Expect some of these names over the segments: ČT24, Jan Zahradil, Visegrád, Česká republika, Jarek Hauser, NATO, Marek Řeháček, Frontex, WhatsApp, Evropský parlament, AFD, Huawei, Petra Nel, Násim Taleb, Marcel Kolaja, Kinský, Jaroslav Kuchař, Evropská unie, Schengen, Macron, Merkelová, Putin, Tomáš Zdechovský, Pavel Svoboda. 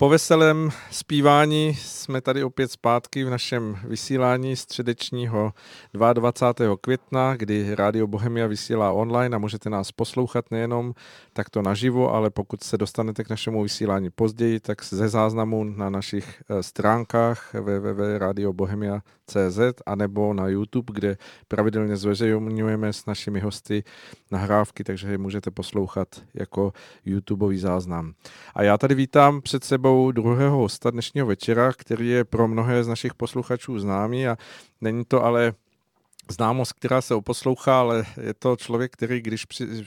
Po veselém zpívání jsme tady opět zpátky v našem vysílání středečního 22. května, kdy Rádio Bohemia vysílá online a můžete nás poslouchat nejenom takto naživo, ale pokud se dostanete k našemu vysílání později, tak ze záznamu na našich stránkách www.radiobohemia.cz a nebo na YouTube, kde pravidelně zveřejňujeme s našimi hosty nahrávky, takže je můžete poslouchat jako YouTubeový záznam. A já tady vítám před sebou druhého hosta dnešního večera, který je pro mnohé z našich posluchačů známý a není to ale známost, která se oposlouchá, ale je to člověk, který když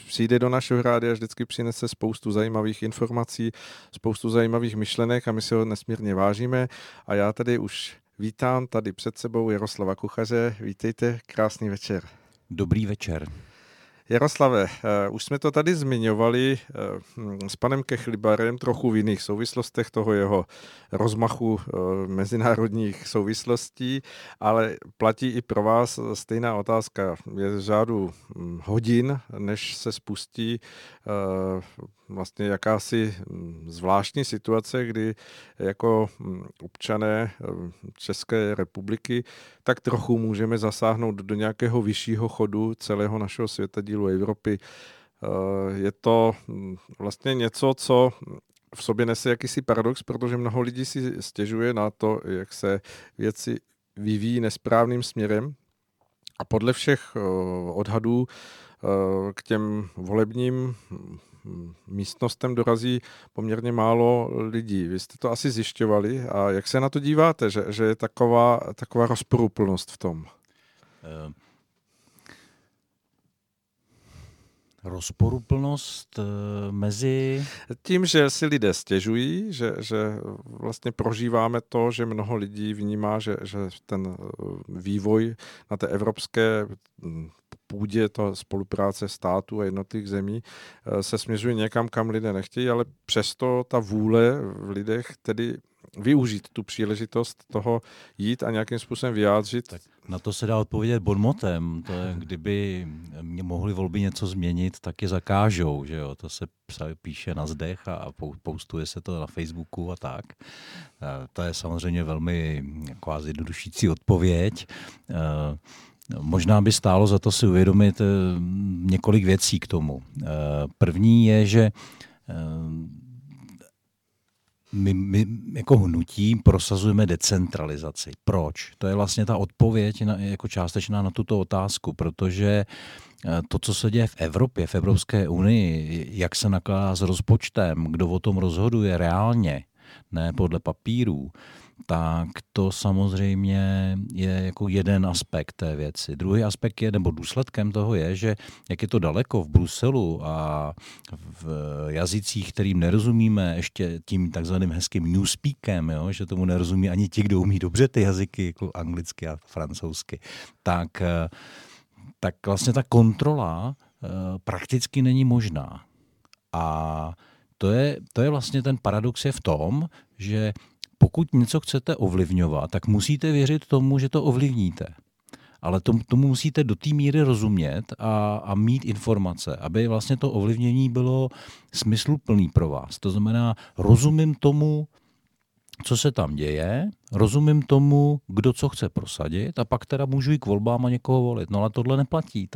přijde do našeho rádia, vždycky přinese spoustu zajímavých informací, spoustu zajímavých myšlenek a my se ho nesmírně vážíme a já tady už vítám tady před sebou Jaroslava Kuchaře. Vítejte, krásný večer. Dobrý večer. Jaroslave, už jsme to tady zmiňovali s panem Kechlibarem trochu v jiných souvislostech toho jeho rozmachu mezinárodních souvislostí, ale platí i pro vás stejná otázka. Je v řádu hodin, než se spustí vlastně jakási zvláštní situace, kdy jako občané České republiky tak trochu můžeme zasáhnout do nějakého vyššího chodu celého našeho světadílu Evropy. Je to vlastně něco, co v sobě nese jakýsi paradox, protože mnoho lidí si stěžuje na to, jak se věci vyvíjí nesprávným směrem a podle všech odhadů k těm volebním místnostem dorazí poměrně málo lidí. Vy jste to asi zjišťovali a jak se na to díváte, že je taková rozporuplnost v tom? Rozporuplnost mezi... Tím, že si lidé stěžují, že vlastně prožíváme to, že mnoho lidí vnímá, že ten vývoj na té evropské půdě, to spolupráce států a jednotlivých zemí se směřuje někam, kam lidé nechtějí, ale přesto ta vůle v lidech tedy využít tu příležitost toho jít a nějakým způsobem vyjádřit. Tak na to se dá odpovědět bonmotem. To je, kdyby mě mohli volby něco změnit, tak je zakážou. Že jo? To se píše na zdech a postuje se to na Facebooku a tak. To je samozřejmě velmi jako zjednodušící odpověď. Možná by stálo za to si uvědomit několik věcí k tomu. První je, že my jako hnutí prosazujeme decentralizaci. Proč? To je vlastně ta odpověď jako částečná na tuto otázku, protože to, co se děje v Evropě, v Evropské unii, jak se nakládá s rozpočtem, kdo o tom rozhoduje reálně, ne podle papírů, tak to samozřejmě je jako jeden aspekt té věci. Druhý aspekt je, nebo důsledkem toho je, že jak je to daleko v Bruselu a v jazycích, kterým nerozumíme ještě tím takzvaným hezkým newspeakem, jo, že tomu nerozumí ani ti, kdo umí dobře ty jazyky, jako anglicky a francouzsky, tak vlastně ta kontrola prakticky není možná. A to je vlastně ten paradox je v tom, že pokud něco chcete ovlivňovat, tak musíte věřit tomu, že to ovlivníte. Ale tomu musíte do té míry rozumět a mít informace, aby vlastně to ovlivnění bylo smysluplný pro vás. To znamená, rozumím tomu, co se tam děje, rozumím tomu, kdo co chce prosadit a pak teda můžu i k volbám a někoho volit. No ale tohle neplatí.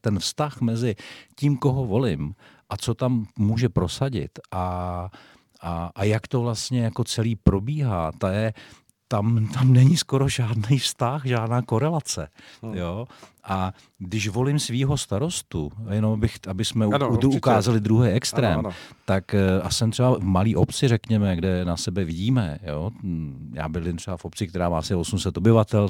Ten vztah mezi tím, koho volím a co tam může prosadit a jak to vlastně jako celý probíhá, tam není skoro žádný vztah, žádná korelace. Jo? A když volím svýho starostu, jenom aby jsme ukázali druhý extrém, ano. Tak a jsem třeba v malý obci, řekněme, kde na sebe vidíme. Jo? Já bydlím třeba v obci, která má asi 800 obyvatel,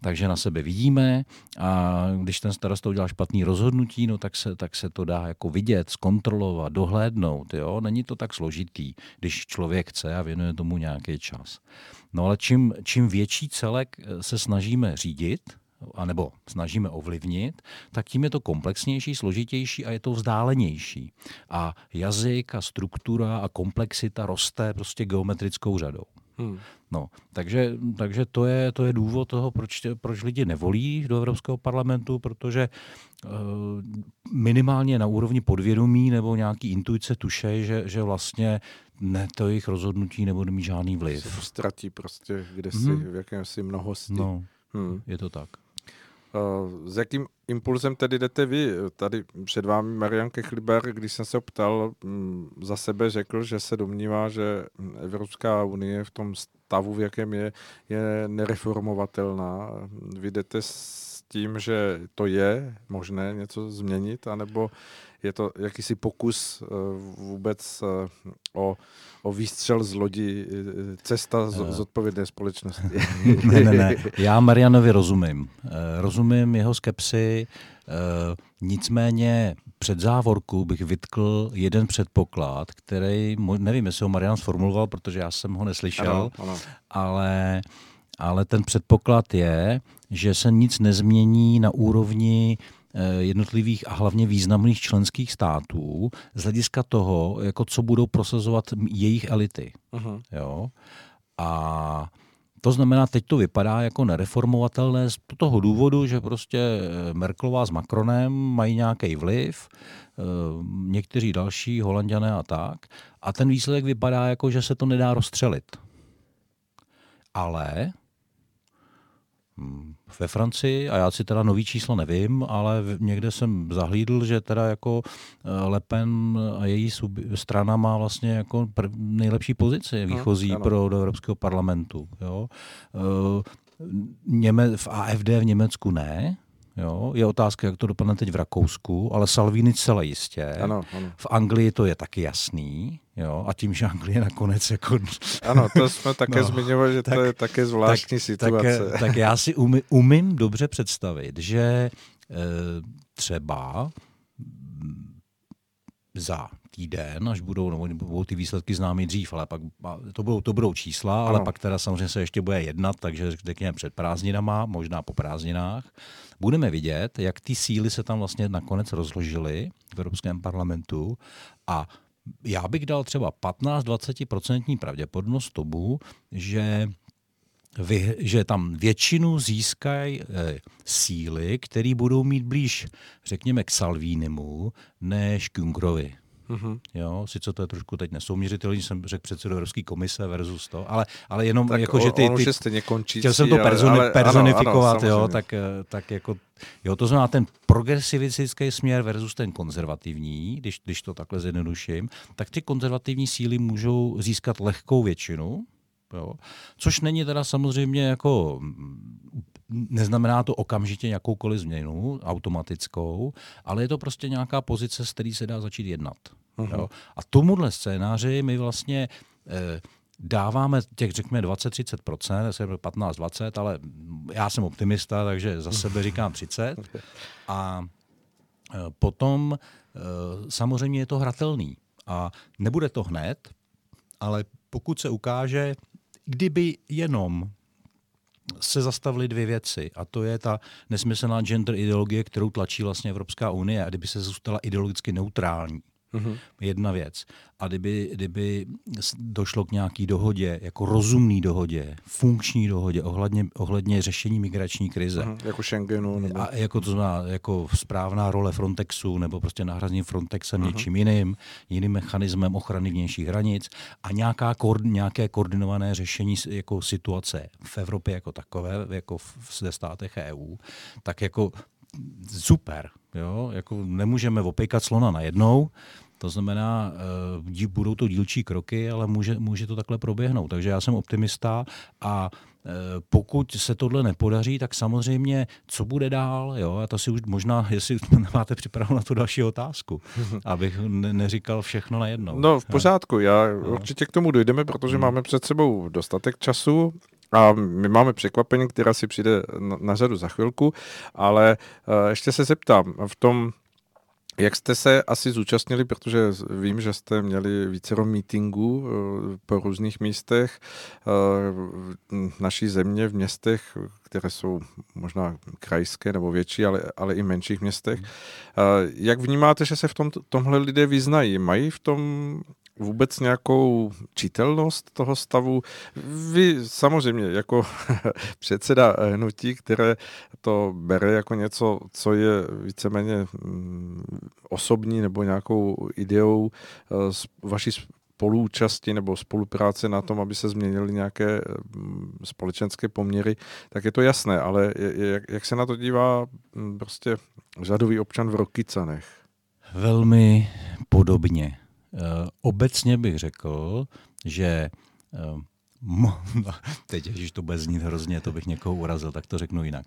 takže na sebe vidíme a když ten starosta udělá špatný rozhodnutí, no, tak se to dá jako vidět, zkontrolovat, dohlédnout. Jo? Není to tak složitý, když člověk chce a věnuje tomu nějaký čas. No ale čím větší celek se snažíme řídit, anebo snažíme ovlivnit, tak tím je to komplexnější, složitější a je to vzdálenější. A jazyk a struktura a komplexita roste prostě geometrickou řadou. No, takže to je důvod toho, proč lidi nevolí do Evropského parlamentu, protože minimálně na úrovni podvědomí nebo nějaký intuice tuše, že vlastně ne, to jejich rozhodnutí nebude mít žádný vliv. Ztratí prostě kdesi, v jakémsi mnohosti. No, je to tak. S jakým impulzem tedy jdete vy? Tady před vámi Marian Kechliber, když jsem se ptal, za sebe řekl, že se domnívá, že Evropská unie v tom stavu, v jakém je nereformovatelná. Vy jdete s tím, že to je možné něco změnit, anebo je to jakýsi pokus vůbec o výstřel z lodi, cesta z odpovědné společnosti? Ne. Já Marianovi rozumím. Rozumím jeho skepsi, nicméně před závorku bych vytkl jeden předpoklad, který, nevím, jestli ho Marian sformuloval, protože já jsem ho neslyšel, ano. Ale ten předpoklad je, že se nic nezmění na úrovni jednotlivých a hlavně významných členských států z hlediska toho, jako co budou prosazovat jejich elity. Uh-huh. Jo? A to znamená, teď to vypadá jako nereformovatelné z toho důvodu, že prostě Merkelová s Macronem mají nějaký vliv, někteří další, Holanďané a tak. A ten výsledek vypadá jako, že se to nedá rozstřelit. Ale ve Francii, a já si teda nový číslo nevím, ale někde jsem zahlídl, že teda jako Le Pen a její strana má vlastně jako nejlepší pozici výchozí do Evropského parlamentu. Jo. V AFD v Německu ne. Jo. Je otázka, jak to dopadne teď v Rakousku, ale Salvini celé jistě. Ano. V Anglii to je taky jasný. Jo, a tím, že Anglie nakonec jako... Ano, to jsme také zmiňovali, že to je také zvláštní situace. Tak já si umím dobře představit, že třeba za týden, až budou ty výsledky známy dřív, ale pak to budou čísla, ale pak teda samozřejmě se ještě bude jednat, takže řekněme před prázdninama, možná po prázdninách, budeme vidět, jak ty síly se tam vlastně nakonec rozložily v Evropském parlamentu a já bych dal třeba 15-20% pravděpodobnost tomu, že tam většinu získají síly, které budou mít blíž, řekněme, k Salvinimu, než k Junckerovi. Mm-hmm. Jo, sice to je trošku teď nesouměřitelný, jsem řekl předsedu Evropské komise versus to, ale jenom jako, že ty chtěl jsem to personifikovat, ano, jo, tak jako, jo, to znamená ten progresivistický směr versus ten konzervativní, když to takhle zjednoduším, tak ty konzervativní síly můžou získat lehkou většinu, jo, což není teda samozřejmě jako... Neznamená to okamžitě jakoukoliv změnu automatickou, ale je to prostě nějaká pozice, z které se dá začít jednat. Uh-huh. Jo? A tomuhle scénáři my vlastně dáváme těch, řekněme, 20-30%, asi 15-20, ale já jsem optimista, takže za sebe říkám 30. A potom samozřejmě je to hratelný. A nebude to hned, ale pokud se ukáže, kdyby jenom se zastavily dvě věci a to je ta nesmyslná gender ideologie, kterou tlačí vlastně Evropská unie a kdyby se zůstala ideologicky neutrální. Mm-hmm. Jedna věc. A kdyby došlo k nějaký dohodě, jako rozumný dohodě, funkční dohodě ohledně řešení migrační krize. Mm-hmm. Jako Schengenu. Nebo... A jako to znamená, jako správná role Frontexu nebo prostě nahrazením Frontexem něčím jiným mechanismem ochrany vnějších hranic a nějaké koordinované řešení jako situace v Evropě jako takové, jako ve státech EU, tak jako super. Jo? Jako nemůžeme opejkat slona najednou, to znamená, budou to dílčí kroky, ale může to takhle proběhnout. Takže já jsem optimista a pokud se tohle nepodaří, tak samozřejmě, co bude dál? Jo? A to si už možná, jestli máte připravu na tu další otázku, abych neříkal všechno najednou. No v pořádku, určitě k tomu dojdeme, protože máme před sebou dostatek času. A my máme překvapení, která si přijde na řadu za chvilku, ale ještě se zeptám v tom, jak jste se asi zúčastnili, protože vím, že jste měli vícero mítinků po různých místech naší země, v městech, které jsou možná krajské nebo větší, ale i menších městech. Jak vnímáte, že se v tomhle lidé vyznají? Mají v tom vůbec nějakou čitelnost toho stavu? Vy samozřejmě jako předseda hnutí, které to bere jako něco, co je víceméně osobní nebo nějakou ideou vaší spoluúčasti nebo spolupráce na tom, aby se změnily nějaké společenské poměry, tak je to jasné, ale jak se na to dívá prostě řadový občan v Rokycanech? Velmi podobně. Obecně bych řekl, že teď, když to bude znít hrozně, to bych někoho urazil, tak to řeknu jinak.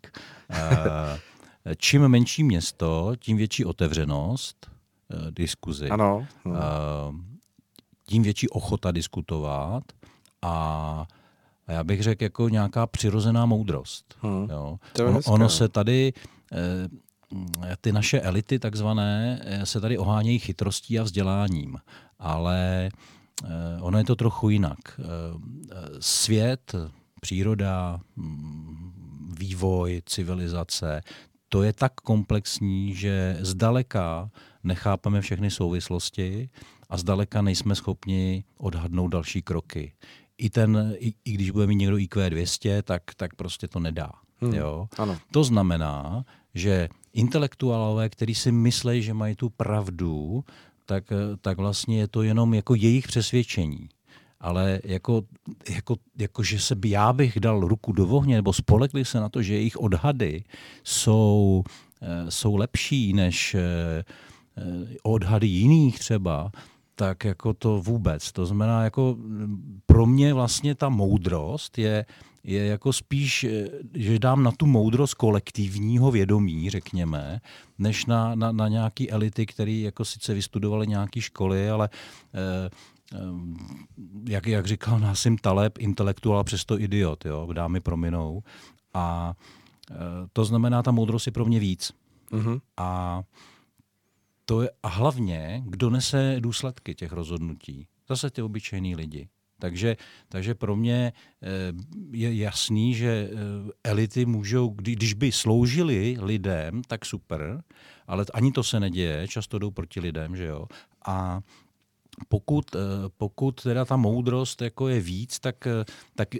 Čím menší město, tím větší otevřenost diskuzi. Ano. Tím větší ochota diskutovat a já bych řekl jako nějaká přirozená moudrost. Jo. Ono se tady, ty naše elity takzvané, se tady ohánějí chytrostí a vzděláním, ale ono je to trochu jinak. Svět, příroda, vývoj, civilizace, to je tak komplexní, že zdaleka nechápeme všechny souvislosti a zdaleka nejsme schopni odhadnout další kroky. I když bude mít někdo IQ 200, tak prostě to nedá. Jo? To znamená, že intelektuálové, kteří si myslejí, že mají tu pravdu, tak vlastně je to jenom jako jejich přesvědčení. Ale jako že se já bych dal ruku do ohně, nebo spolekli se na to, že jejich odhady jsou lepší než odhady jiných třeba, tak jako to vůbec. To znamená, jako pro mě vlastně ta moudrost je jako spíš, že dám na tu moudrost kolektivního vědomí, řekněme, než na nějaký elity, který jako sice vystudovali nějaký školy, ale jak říkal Násim Taleb, intelektuál, přesto idiot, jo, dámy prominou. A to znamená, ta moudrost je pro mě víc. Mm-hmm. A hlavně, kdo nese důsledky těch rozhodnutí. Zase ty obyčejný lidi. Takže pro mě je jasný, že elity můžou, když by sloužili lidem, tak super, ale ani to se neděje, často jdou proti lidem, že jo. A pokud teda ta moudrost jako je víc, tak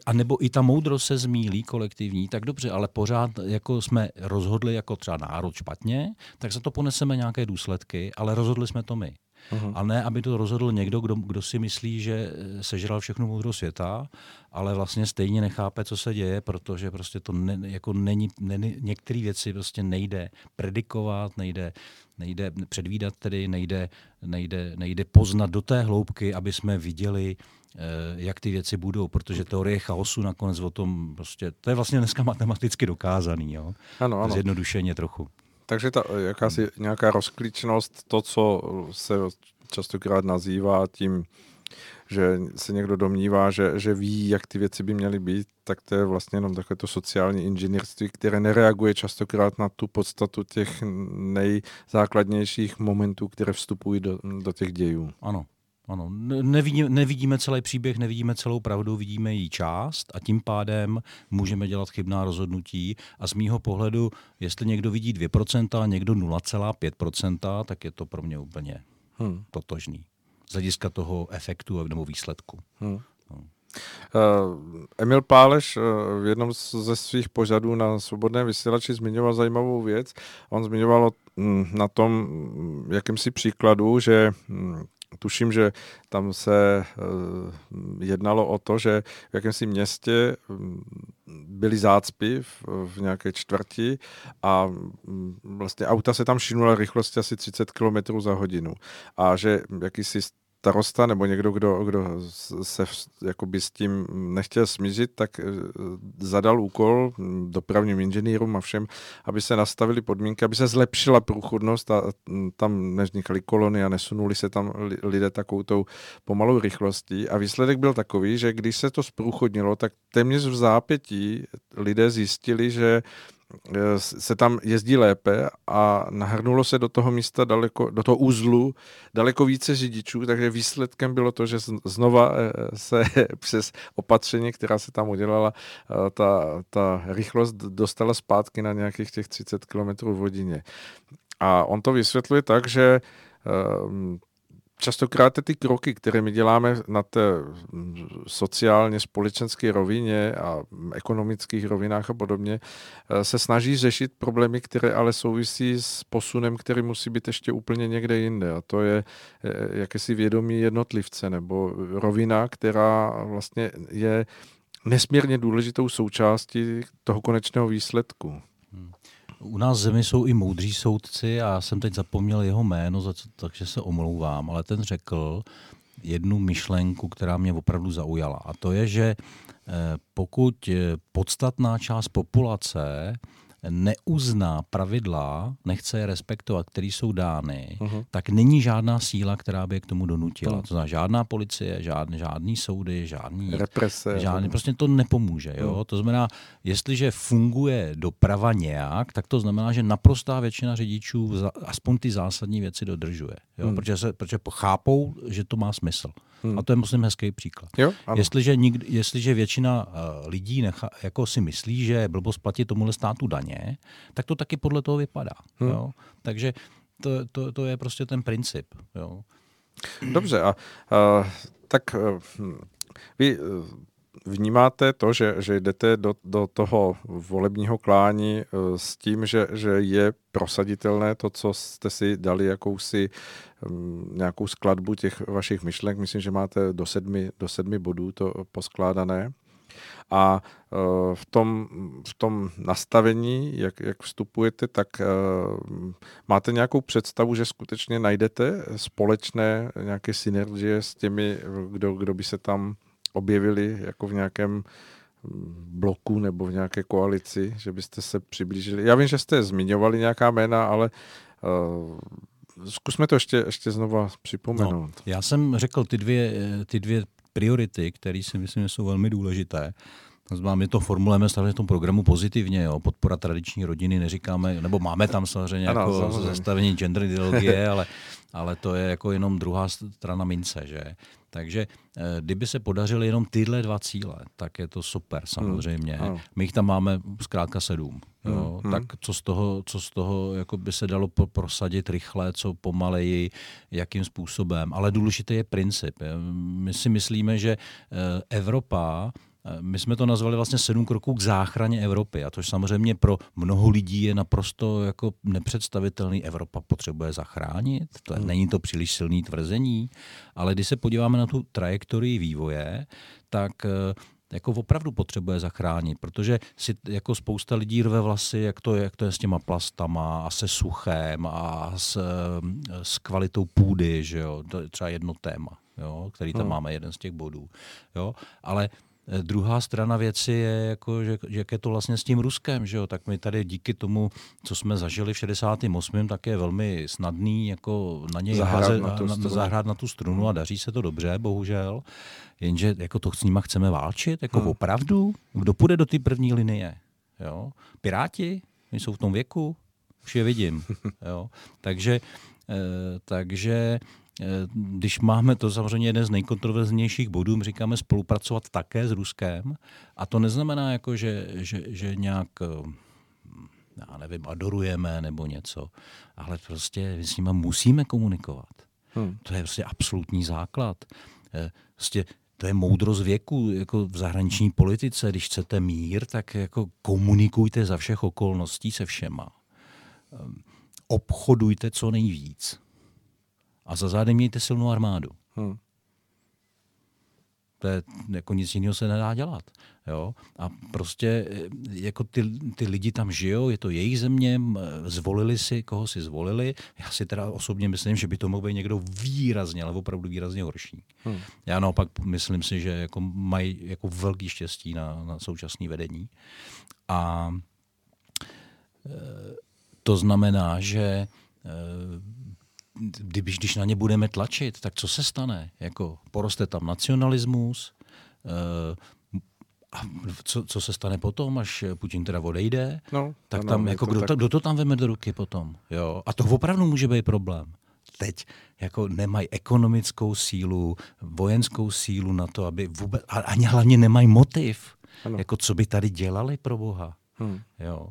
a nebo i ta moudrost se zmýlí kolektivní, tak dobře, ale pořád jako jsme rozhodli jako třeba národ špatně, tak za to poneseme nějaké důsledky, ale rozhodli jsme to my. Uhum. A ne, aby to rozhodl někdo, kdo si myslí, že sežral všechnu moudrost světa, ale vlastně stejně nechápe, co se děje, protože prostě to některé věci prostě nejde predikovat, nejde předvídat, tedy nejde poznat do té hloubky, aby jsme viděli, jak ty věci budou, protože teorie chaosu nakonec o tom prostě, to je vlastně dneska matematicky dokázaný, jo? Ano. Zjednodušeně trochu. Takže jakási nějaká rozklíčnost, to, co se častokrát nazývá tím, že se někdo domnívá, že ví, jak ty věci by měly být, tak to je vlastně jenom takové to sociální inženýrství, které nereaguje častokrát na tu podstatu těch nejzákladnějších momentů, které vstupují do těch dějů. Ano. Nevidíme celý příběh, nevidíme celou pravdu, vidíme její část a tím pádem můžeme dělat chybná rozhodnutí. A z mýho pohledu, jestli někdo vidí 2%, někdo 0,5%, tak je to pro mě úplně totožný. Z hlediska toho efektu nebo výsledku. Emil Páleš v jednom ze svých pořadů na Svobodném vysílači zmiňoval zajímavou věc. On zmiňoval na tom jakýmsi příkladu, že tuším, že tam se jednalo o to, že v jakémsi městě byly zácpy v nějaké čtvrti a vlastně auta se tam šinula rychlostí asi 30 km za hodinu. A že jakýsi starosta nebo někdo, kdo se jakoby s tím nechtěl smířit, tak zadal úkol dopravním inženýrům a všem, aby se nastavily podmínky, aby se zlepšila průchodnost a tam nevznikaly kolony a nesunuli se tam lidé takovou tou pomalou rychlostí. A výsledek byl takový, že když se to zprůchodnilo, tak téměř v zápětí lidé zjistili, že se tam jezdí lépe a nahrnulo se do toho místa daleko, do toho uzlu daleko více řidičů, takže výsledkem bylo to, že znova se přes opatření, která se tam udělala, ta rychlost dostala zpátky na nějakých těch 30 km/h. A on to vysvětluje tak, že častokrát ty kroky, které my děláme na té sociálně, společenské rovině a ekonomických rovinách a podobně, se snaží řešit problémy, které ale souvisí s posunem, který musí být ještě úplně někde jinde. A to je jakési vědomí jednotlivce nebo rovina, která vlastně je nesmírně důležitou součástí toho konečného výsledku. U nás v zemi jsou i moudří soudci a já jsem teď zapomněl jeho jméno, takže se omlouvám, ale ten řekl jednu myšlenku, která mě opravdu zaujala. A to je, že pokud podstatná část populace neuzná pravidla, nechce je respektovat, které jsou dány, tak není žádná síla, která by je k tomu donutila. To znamená žádná policie, žádný soudy, žádný represe. Prostě to nepomůže. Jo? To znamená, jestliže funguje doprava nějak, tak to znamená, že naprostá většina řidičů aspoň ty zásadní věci dodržuje. Jo? Protože chápou, že to má smysl. A to je musím hezký příklad. Jo, jestliže většina lidí jako si myslí, že blbost platí tomuhle státu daně, tak to taky podle toho vypadá. Jo? Takže to je prostě ten princip. Jo? Dobře. Vy vnímáte to, že jdete do toho volebního klání s tím, že je prosaditelné to, co jste si dali nějakou skladbu těch vašich myšlenek. Myslím, že máte do sedmi bodů to poskládané. A v tom nastavení, jak vstupujete, tak máte nějakou představu, že skutečně najdete společné nějaké synergie s těmi, kdo by se tam objevili jako v nějakém bloku nebo v nějaké koalici, že byste se přiblížili. Já vím, že jste zmiňovali nějaká jména, ale zkusme to ještě znova připomenout. No, já jsem řekl ty dvě priority, které si myslím, že jsou velmi důležité. My to formulujeme samozřejmě v tom programu pozitivně, jo? Podpora tradiční rodiny, neříkáme, nebo máme tam samozřejmě jako zastavení gender ideologie, ale to je jako jenom druhá strana mince, že? Takže kdyby se podařily jenom tyhle dva cíle, tak je to super samozřejmě. My jich tam máme zkrátka 7. Jo? Tak co z toho jako by se dalo prosadit rychle, co pomaleji, jakým způsobem. Ale důležitý je princip. My si myslíme, že Evropa, my jsme to nazvali vlastně 7 kroků k záchraně Evropy, a to samozřejmě pro mnoho lidí je naprosto jako nepředstavitelný. Evropa potřebuje zachránit, není to příliš silný tvrzení, ale když se podíváme na tu trajektorii vývoje, tak jako opravdu potřebuje zachránit, protože si jako spousta lidí rve vlasy, jak to je s těma plastama a se suchem a s kvalitou půdy, že jo? To je třeba jedno téma, jo? Který tam máme, jeden z těch bodů. Jo? Ale druhá strana věci je, jako, že jak je to vlastně s tím Ruskem. Že jo? Tak my tady díky tomu, co jsme zažili v 68. tak je velmi snadný jako na něj zahrát na tu strunu a daří se to dobře, bohužel. Jenže jako to s nima chceme válčit, jako opravdu. Kdo půjde do té první linie? Jo? Piráti? Oni jsou v tom věku? Už je vidím. Jo? Takže když máme to samozřejmě jeden z nejkontroverznějších bodů, říkáme spolupracovat také s Ruskem, a to neznamená, jako, že nějak, já nevím, adorujeme nebo něco, ale prostě s nimi musíme komunikovat. To je prostě absolutní základ. Prostě to je moudrost věku jako v zahraniční politice. Když chcete mír, tak jako komunikujte za všech okolností se všema. Obchodujte co nejvíc. A za zády mějte silnou armádu. To je, jako nic jiného se nedá dělat. Jo? A prostě jako ty lidi tam žijou, je to jejich země, zvolili si, koho si zvolili. Já si teda osobně myslím, že by to mohl být někdo výrazně, ale opravdu výrazně horší. Já naopak myslím si, že jako mají jako velký štěstí na současné vedení. A to znamená, že když na ně budeme tlačit, tak co se stane? Jako poroste tam nacionalismus, a co se stane potom, až Putin teda odejde, tak tam jako kdo to tam veme do ruky potom, jo? A to opravdu může být problém. Teď jako nemají ekonomickou sílu, vojenskou sílu na to, aby vůbec, a hlavně nemají motiv, jako co by tady dělali pro Boha, jo?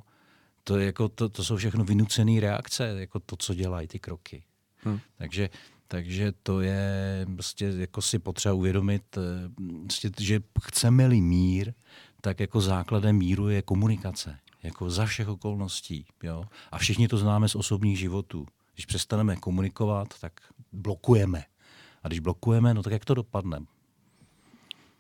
To jsou všechno vynucené reakce, jako to, co dělají ty kroky. Takže Takže to je prostě jako si potřeba uvědomit, prostě, že chceme-li mír, tak jako základem míru je komunikace, jako za všech okolností. Jo? A všichni to známe z osobních životů. Když přestaneme komunikovat, tak blokujeme. A když blokujeme, no tak jak to dopadne?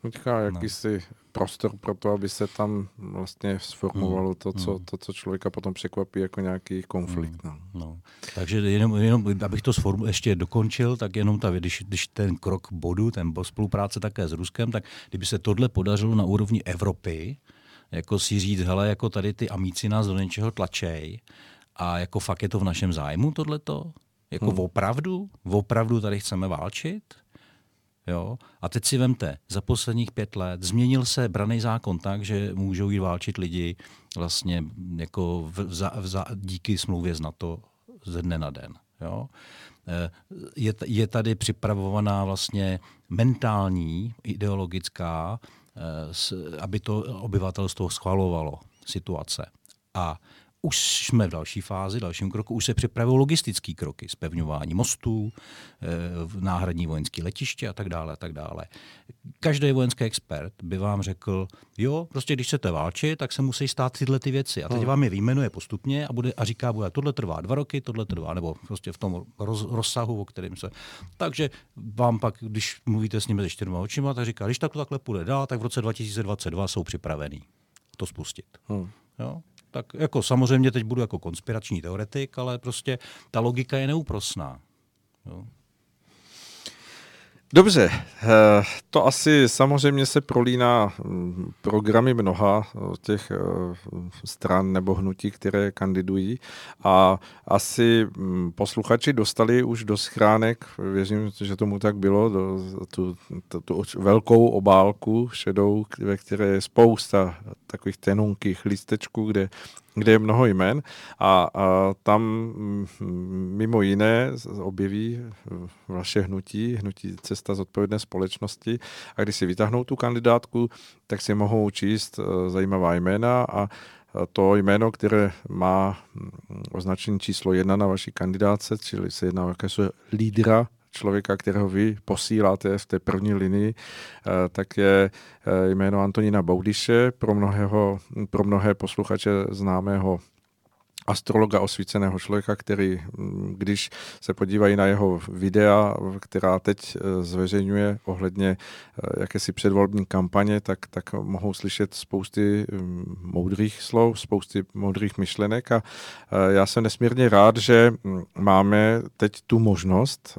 Říká jakýsi prostor pro to, aby se tam vlastně sformovalo to, co člověka potom překvapí jako nějaký konflikt. No. Takže jenom abych to ještě dokončil, tak jenom když ten krok bodu, ten spolupráce také s Ruskem, tak kdyby se tohle podařilo na úrovni Evropy, jako si říct, hele, jako tady ty amíci nás do něčeho tlačej a jako fakt je to v našem zájmu tohleto? Jako opravdu tady chceme válčit? Jo? A teď si vemte, za posledních 5 let změnil se branný zákon tak, že můžou jít válčit lidi vlastně jako díky smlouvě z NATO ze dne na den. Jo? Je tady připravovaná vlastně mentální, ideologická, aby to obyvatelstvo schvalovalo situace. A už jsme v další fázi, dalším kroku, už se připravují logistické kroky, zpevňování mostů, náhradní vojenské letiště a tak dále, a tak dále. Každý vojenský expert by vám řekl, jo, prostě když chcete válčit, tak se musí stát tyhle ty věci. A teď vám je vyjmenuje postupně a říká, bude, tohle trvá 2 roky, tohle trvá, nebo prostě v tom rozsahu, o kterém se... Takže vám pak, když mluvíte s nimi se 4 očima, tak říká, když takhle půjde dál, tak v roce 2022 jsou připravení to spustit. Jo? Tak jako samozřejmě teď budu jako konspirační teoretik, ale prostě ta logika je neúprosná. Jo. Dobře, to asi samozřejmě se prolíná programy mnoha těch stran nebo hnutí, které kandidují a asi posluchači dostali už do schránek, věřím, že tomu tak bylo, tu velkou obálku šedou, ve které je spousta takových tenunkých lístečků, kde je mnoho jmen a tam mimo jiné objeví vaše hnutí cesta zodpovědné společnosti a když si vytáhnou tu kandidátku, tak si mohou číst zajímavá jména a to jméno, které má označení číslo 1 na vaší kandidátce, čili se jedná o jakého lídra, člověka, kterého vy posíláte v té první linii, tak je jméno Antonína Baudyše, pro mnohé posluchače známého astrologa, osvíceného člověka, který, když se podívají na jeho videa, která teď zveřejňuje ohledně jakési předvolební kampaně, tak mohou slyšet spousty moudrých slov, spousty moudrých myšlenek a já jsem nesmírně rád, že máme teď tu možnost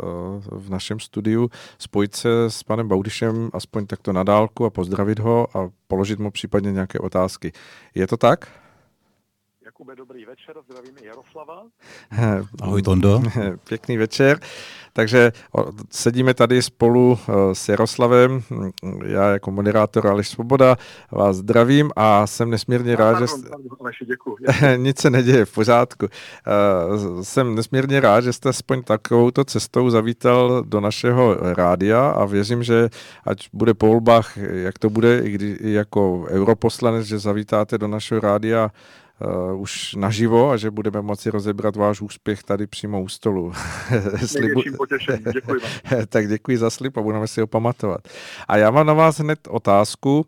v našem studiu spojit se s panem Baudyšem aspoň takto na dálku a pozdravit ho a položit mu případně nějaké otázky. Je to tak? Dobrý večer, zdravíme Jaroslava. Ahoj Tondo. Pěkný večer. Takže sedíme tady spolu s Jaroslavem, já jako moderátor Aleš Svoboda vás zdravím a jsem nesmírně rád, že... Nic se neděje, v pořádku. Jsem nesmírně rád, že jste aspoň takovouto cestou zavítal do našeho rádia a věřím, že ať bude po volbách, jak to bude, i jako europoslanec, že zavítáte do našeho rádia už naživo a že budeme moci rozebrat váš úspěch tady přímo u stolu. Největším potěšením, děkuji vám. Tak děkuji za slib a budeme si ho pamatovat. A já mám na vás hned otázku.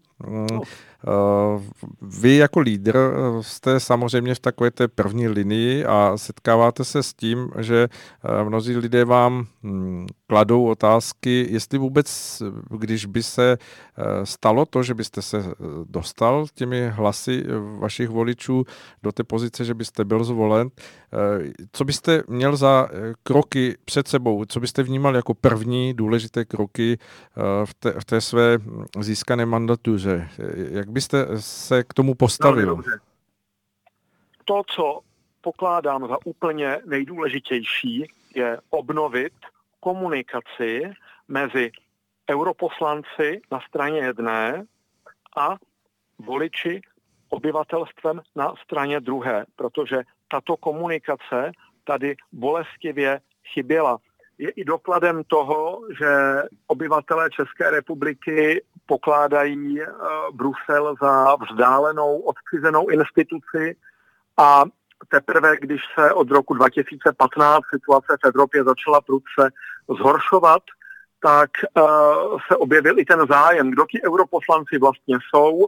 Vy jako lídr jste samozřejmě v takové té první linii a setkáváte se s tím, že mnozí lidé vám kladou otázky, jestli vůbec, když by se stalo to, že byste se dostal těmi hlasy vašich voličů do té pozice, že byste byl zvolen, co byste měl za kroky před sebou, co byste vnímal jako první důležité kroky v té své získané mandatuře, jak byste se k tomu postavil? Dobře. To, co pokládám za úplně nejdůležitější, je obnovit komunikaci mezi europoslanci na straně jedné a voliči obyvatelstvem na straně druhé, protože tato komunikace tady bolestivě chyběla. Je i dokladem toho, že obyvatelé České republiky pokládají Brusel za vzdálenou, odcizenou instituci a teprve, když se od roku 2015 situace v Evropě začala prudce zhoršovat, tak se objevil i ten zájem, kdo ti europoslanci vlastně jsou,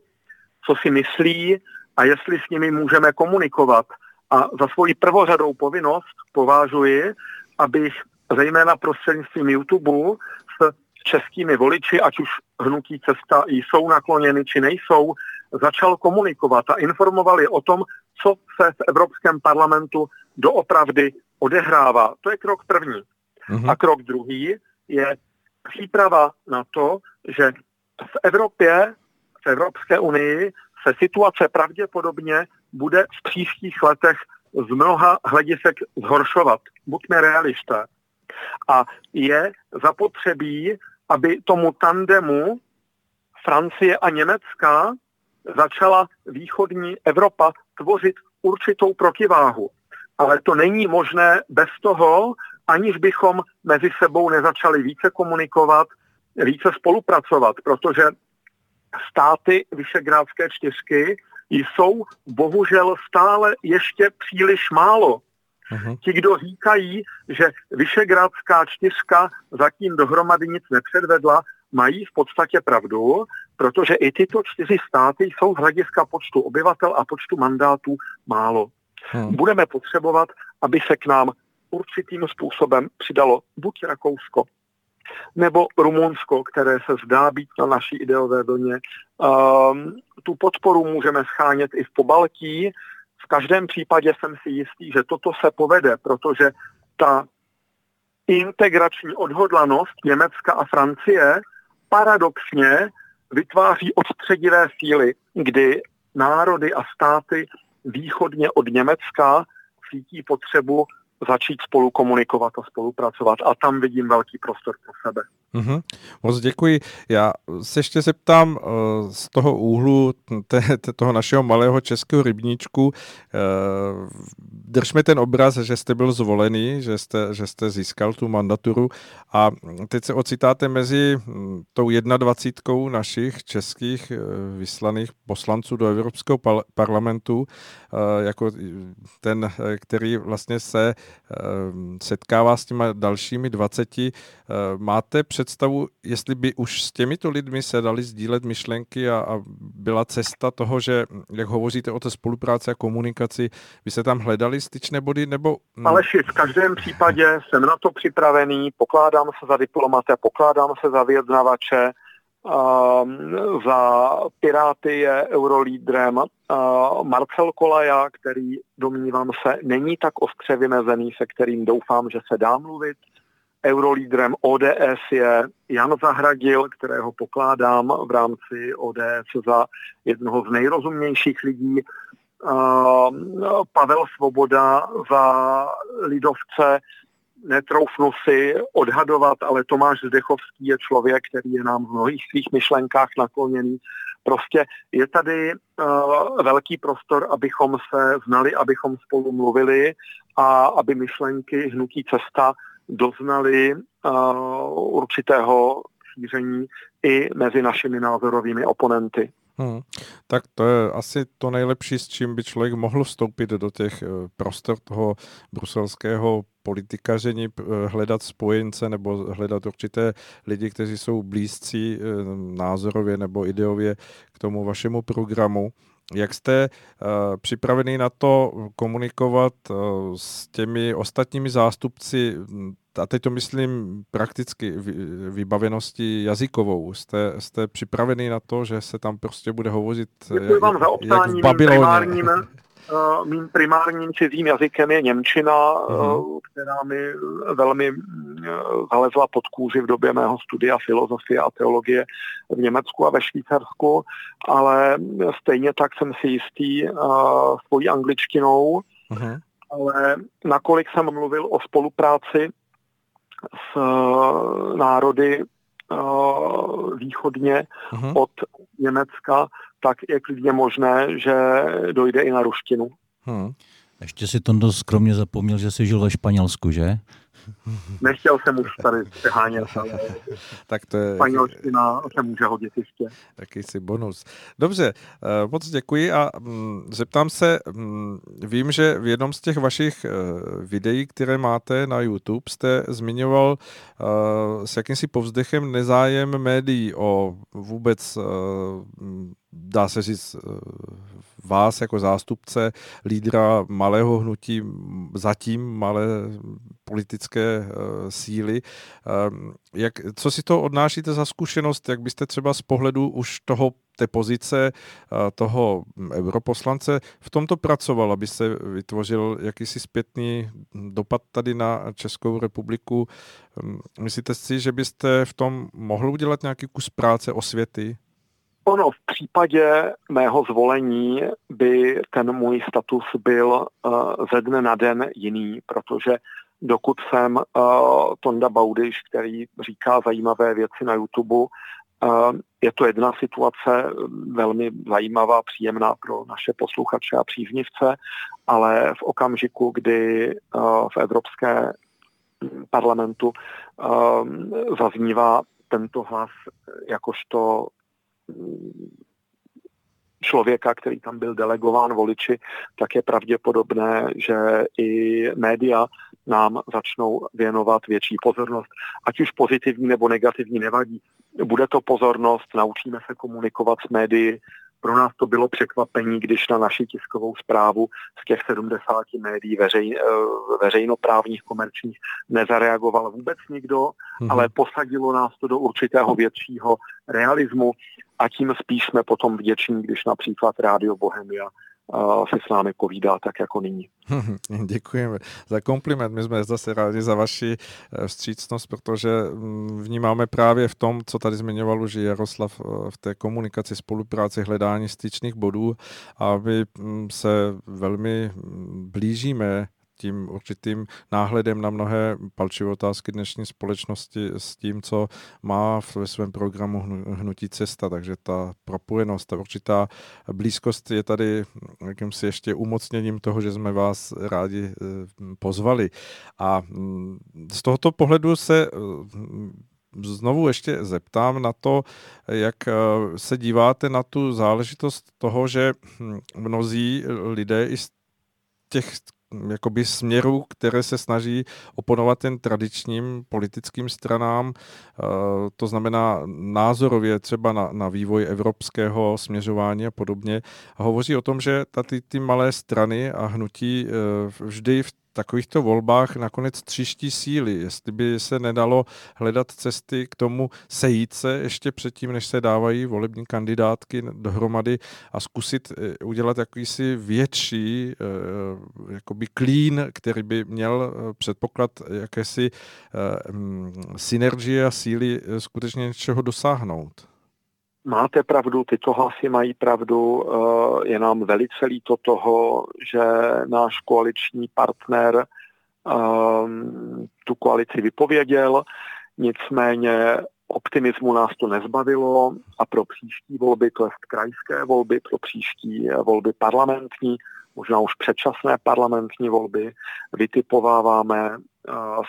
co si myslí a jestli s nimi můžeme komunikovat. A za svoji prvořadou povinnost považuji, abych zejména prostřednictvím YouTube s českými voliči, ať už hnutí cesta jsou nakloněny či nejsou, začal komunikovat a informoval je o tom, co se v Evropském parlamentu doopravdy odehrává. To je krok první. A krok druhý je příprava na to, že v Evropě, v Evropské unii se situace pravděpodobně bude v příštích letech z mnoha hledisek zhoršovat. Buďme realisté. A je zapotřebí, aby tomu tandemu Francie a Německa začala východní Evropa tvořit určitou protiváhu. Ale to není možné bez toho, aniž bychom mezi sebou nezačali více komunikovat, více spolupracovat, protože státy Visegrádské čtyřky jsou bohužel stále ještě příliš málo. Ti, kdo říkají, že Visegrádská čtyřka zatím dohromady nic nepředvedla, mají v podstatě pravdu, protože i tyto 4 státy jsou z hlediska počtu obyvatel a počtu mandátů málo. Budeme potřebovat, aby se k nám určitým způsobem přidalo buď Rakousko, nebo Rumunsko, které se zdá být na naší ideové vlně. Tu podporu můžeme schánět i v Pobaltí. V každém případě jsem si jistý, že toto se povede, protože ta integrační odhodlanost Německa a Francie paradoxně vytváří odstředivé síly, kdy národy a státy východně od Německa cítí potřebu začít spolu komunikovat a spolupracovat. A tam vidím velký prostor pro sebe. Moc děkuji. Já se ještě zeptám z toho úhlu toho našeho malého českého rybníčku. Držme ten obraz, že jste byl zvolený, že jste získal tu mandaturu a teď se ocitáte mezi tou 21 našich českých vyslaných poslanců do Evropského parlamentu, jako ten, který vlastně se setkává s těma dalšími 20. Máte představu, jestli by už s těmito lidmi se dali sdílet myšlenky a byla cesta toho, že, jak hovoříte o té spolupráci a komunikaci, by se tam hledali styčné body, nebo... Aleši, v každém případě jsem na to připravený, pokládám se za diplomata, pokládám se za vyjednavače, za Piráty je eurolídrem Marcel Kolaja, který, domnívám se, není tak ostře vymezený, se kterým doufám, že se dá mluvit. Eurolídrem ODS je Jan Zahradil, kterého pokládám v rámci ODS za jednoho z nejrozumějších lidí. Pavel Svoboda za lidovce, netroufnu si odhadovat, ale Tomáš Zdechovský je člověk, který je nám v mnohých svých myšlenkách nakloněný. Prostě je tady velký prostor, abychom se znali, abychom spolu mluvili a aby myšlenky hnutí cesta doznali určitého šíření i mezi našimi názorovými oponenty. Tak to je asi to nejlepší, s čím by člověk mohl vstoupit do těch prostor toho bruselského politikaření, hledat spojence nebo hledat určité lidi, kteří jsou blízcí názorově nebo ideově k tomu vašemu programu. Jak jste připravený na to komunikovat s těmi ostatními zástupci, a teď to myslím prakticky vybavenosti jazykovou? Jste připravený na to, že se tam prostě bude hovořit jak v Babyloně? Mým primárním cizím jazykem je němčina, která mi velmi zalezla pod kůži v době mého studia filozofie a teologie v Německu a ve Švýcarsku, ale stejně tak jsem si jistý svojí angličtinou, ale nakolik jsem mluvil o spolupráci s národy východně od Německa, tak je klidně možné, že dojde i na ruštinu. Ještě si, Tondo, skromně zapomněl, že jsi žil ve Španělsku, že? Nechtěl jsem už tady přehánět, ale tak to je... španělština se může hodit ještě. Taky si bonus. Dobře, moc děkuji a zeptám se, vím, že v jednom z těch vašich videí, které máte na YouTube, jste zmiňoval s jakýmsi povzdechem nezájem médií o vůbec, dá se říct, vás jako zástupce, lídra malého hnutí, zatím malé politické síly. Co si to odnášíte za zkušenost? Jak byste třeba z pohledu už té pozice toho europoslance v tomto pracoval, aby se vytvořil jakýsi zpětný dopad tady na Českou republiku? Myslíte si, že byste v tom mohl udělat nějaký kus práce, osvěty? Ono, v případě mého zvolení by ten můj status byl ze dne na den jiný, protože dokud jsem Tonda Baudyš, který říká zajímavé věci na YouTube, je to jedna situace velmi zajímavá, příjemná pro naše posluchače a příznivce, ale v okamžiku, kdy v Evropské parlamentu zaznívá tento hlas jakožto člověka, který tam byl delegován voliči, tak je pravděpodobné, že i média nám začnou věnovat větší pozornost. Ať už pozitivní nebo negativní, nevadí. Bude to pozornost, naučíme se komunikovat s médii. Pro nás to bylo překvapení, když na naši tiskovou zprávu z těch 70 médií veřejnoprávních, komerčních nezareagoval vůbec nikdo, ale posadilo nás to do určitého většího realismu a tím spíš jsme potom vděční, když například Rádio Bohemia se s námi povídá tak jako nyní. Děkujeme za kompliment. My jsme zase rádi za vaši vstřícnost, protože vnímáme právě v tom, co tady zmiňoval už Jaroslav, v té komunikaci, spolupráci, hledání styčných bodů, a my se velmi blížíme tím určitým náhledem na mnohé palčivé otázky dnešní společnosti s tím, co má ve svém programu Hnutí cesta, takže ta propojenost, ta určitá blízkost je tady jakýmsi ještě umocněním toho, že jsme vás rádi pozvali. A z tohoto pohledu se znovu ještě zeptám na to, jak se díváte na tu záležitost toho, že mnozí lidé i z těch jakoby směrů, které se snaží oponovat ten tradičním politickým stranám, to znamená názorově třeba na vývoj evropského směřování a podobně. A hovoří o tom, že ty malé strany a hnutí vždy v takovýchto volbách nakonec tříští síly, jestli by se nedalo hledat cesty k tomu sejít se ještě předtím, než se dávají volební kandidátky dohromady a zkusit udělat jakýsi větší jakoby klín, který by měl předpoklad jakési synergie a síly skutečně něčeho dosáhnout. Máte pravdu, tyto hlasy mají pravdu, je nám velice líto toho, že náš koaliční partner tu koalici vypověděl, nicméně optimismu nás to nezbavilo a pro příští volby, to jest krajské volby, pro příští volby parlamentní, možná už předčasné parlamentní volby, vytipováváme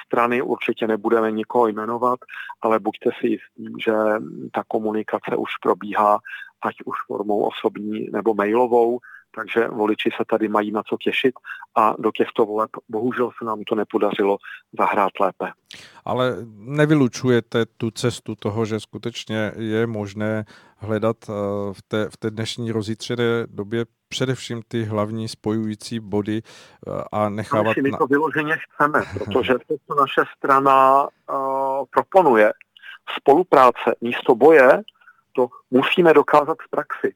strany, určitě nebudeme nikoho jmenovat, ale buďte si jistí, že ta komunikace už probíhá, ať už formou osobní nebo mailovou, takže voliči se tady mají na co těšit a do těchto voleb bohužel se nám to nepodařilo zahrát lépe. Ale nevylučujete tu cestu toho, že skutečně je možné hledat v té dnešní rozjitřené době především ty hlavní spojující body a nechávat... My to vyloženě chceme, protože to naše strana proponuje. Spolupráce místo boje, to musíme dokázat v praxi.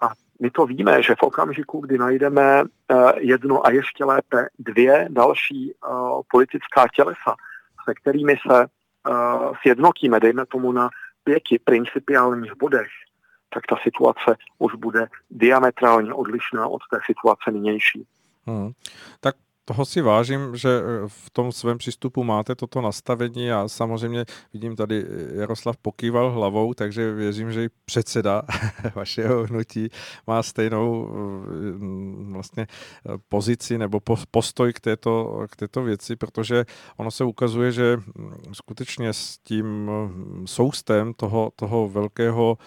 A my to víme, že v okamžiku, kdy najdeme jedno a ještě lépe dvě další politická tělesa, se kterými se sjednotíme, dejme tomu na 5 principiálních bodech, tak ta situace už bude diametrálně odlišná od té situace nynější. Tak toho si vážím, že v tom svém přístupu máte toto nastavení a samozřejmě vidím tady Jaroslav pokýval hlavou, takže věřím, že i předseda vašeho hnutí má stejnou vlastně pozici nebo postoj k této věci, protože ono se ukazuje, že skutečně s tím soustem toho velkého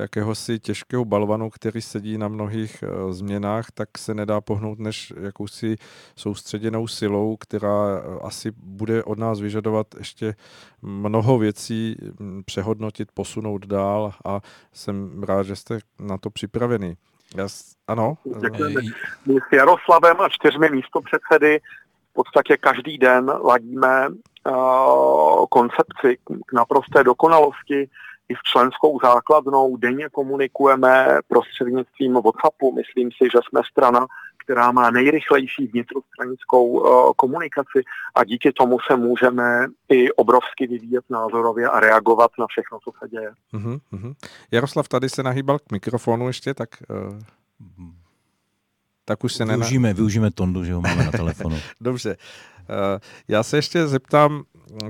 jakéhosi těžkého balvanu, který sedí na mnohých změnách, tak se nedá pohnout než jakousi soustředěnou silou, která asi bude od nás vyžadovat ještě mnoho věcí přehodnotit, posunout dál a jsem rád, že jste na to připravený. Ano? Děkujeme. S Jaroslavem a 4 místopředsedy v podstatě každý den ladíme koncepci k naprosté dokonalosti i s členskou základnou. Denně komunikujeme prostřednictvím WhatsAppu. Myslím si, že jsme strana, která má nejrychlejší vnitrostranickou komunikaci a díky tomu se můžeme i obrovsky vyvíjet názorově a reagovat na všechno, co se děje. Jaroslav tady se nahýbal k mikrofonu ještě, tak... Tak už se využijeme Tondu, že ho máme na telefonu. Dobře. Já se ještě zeptám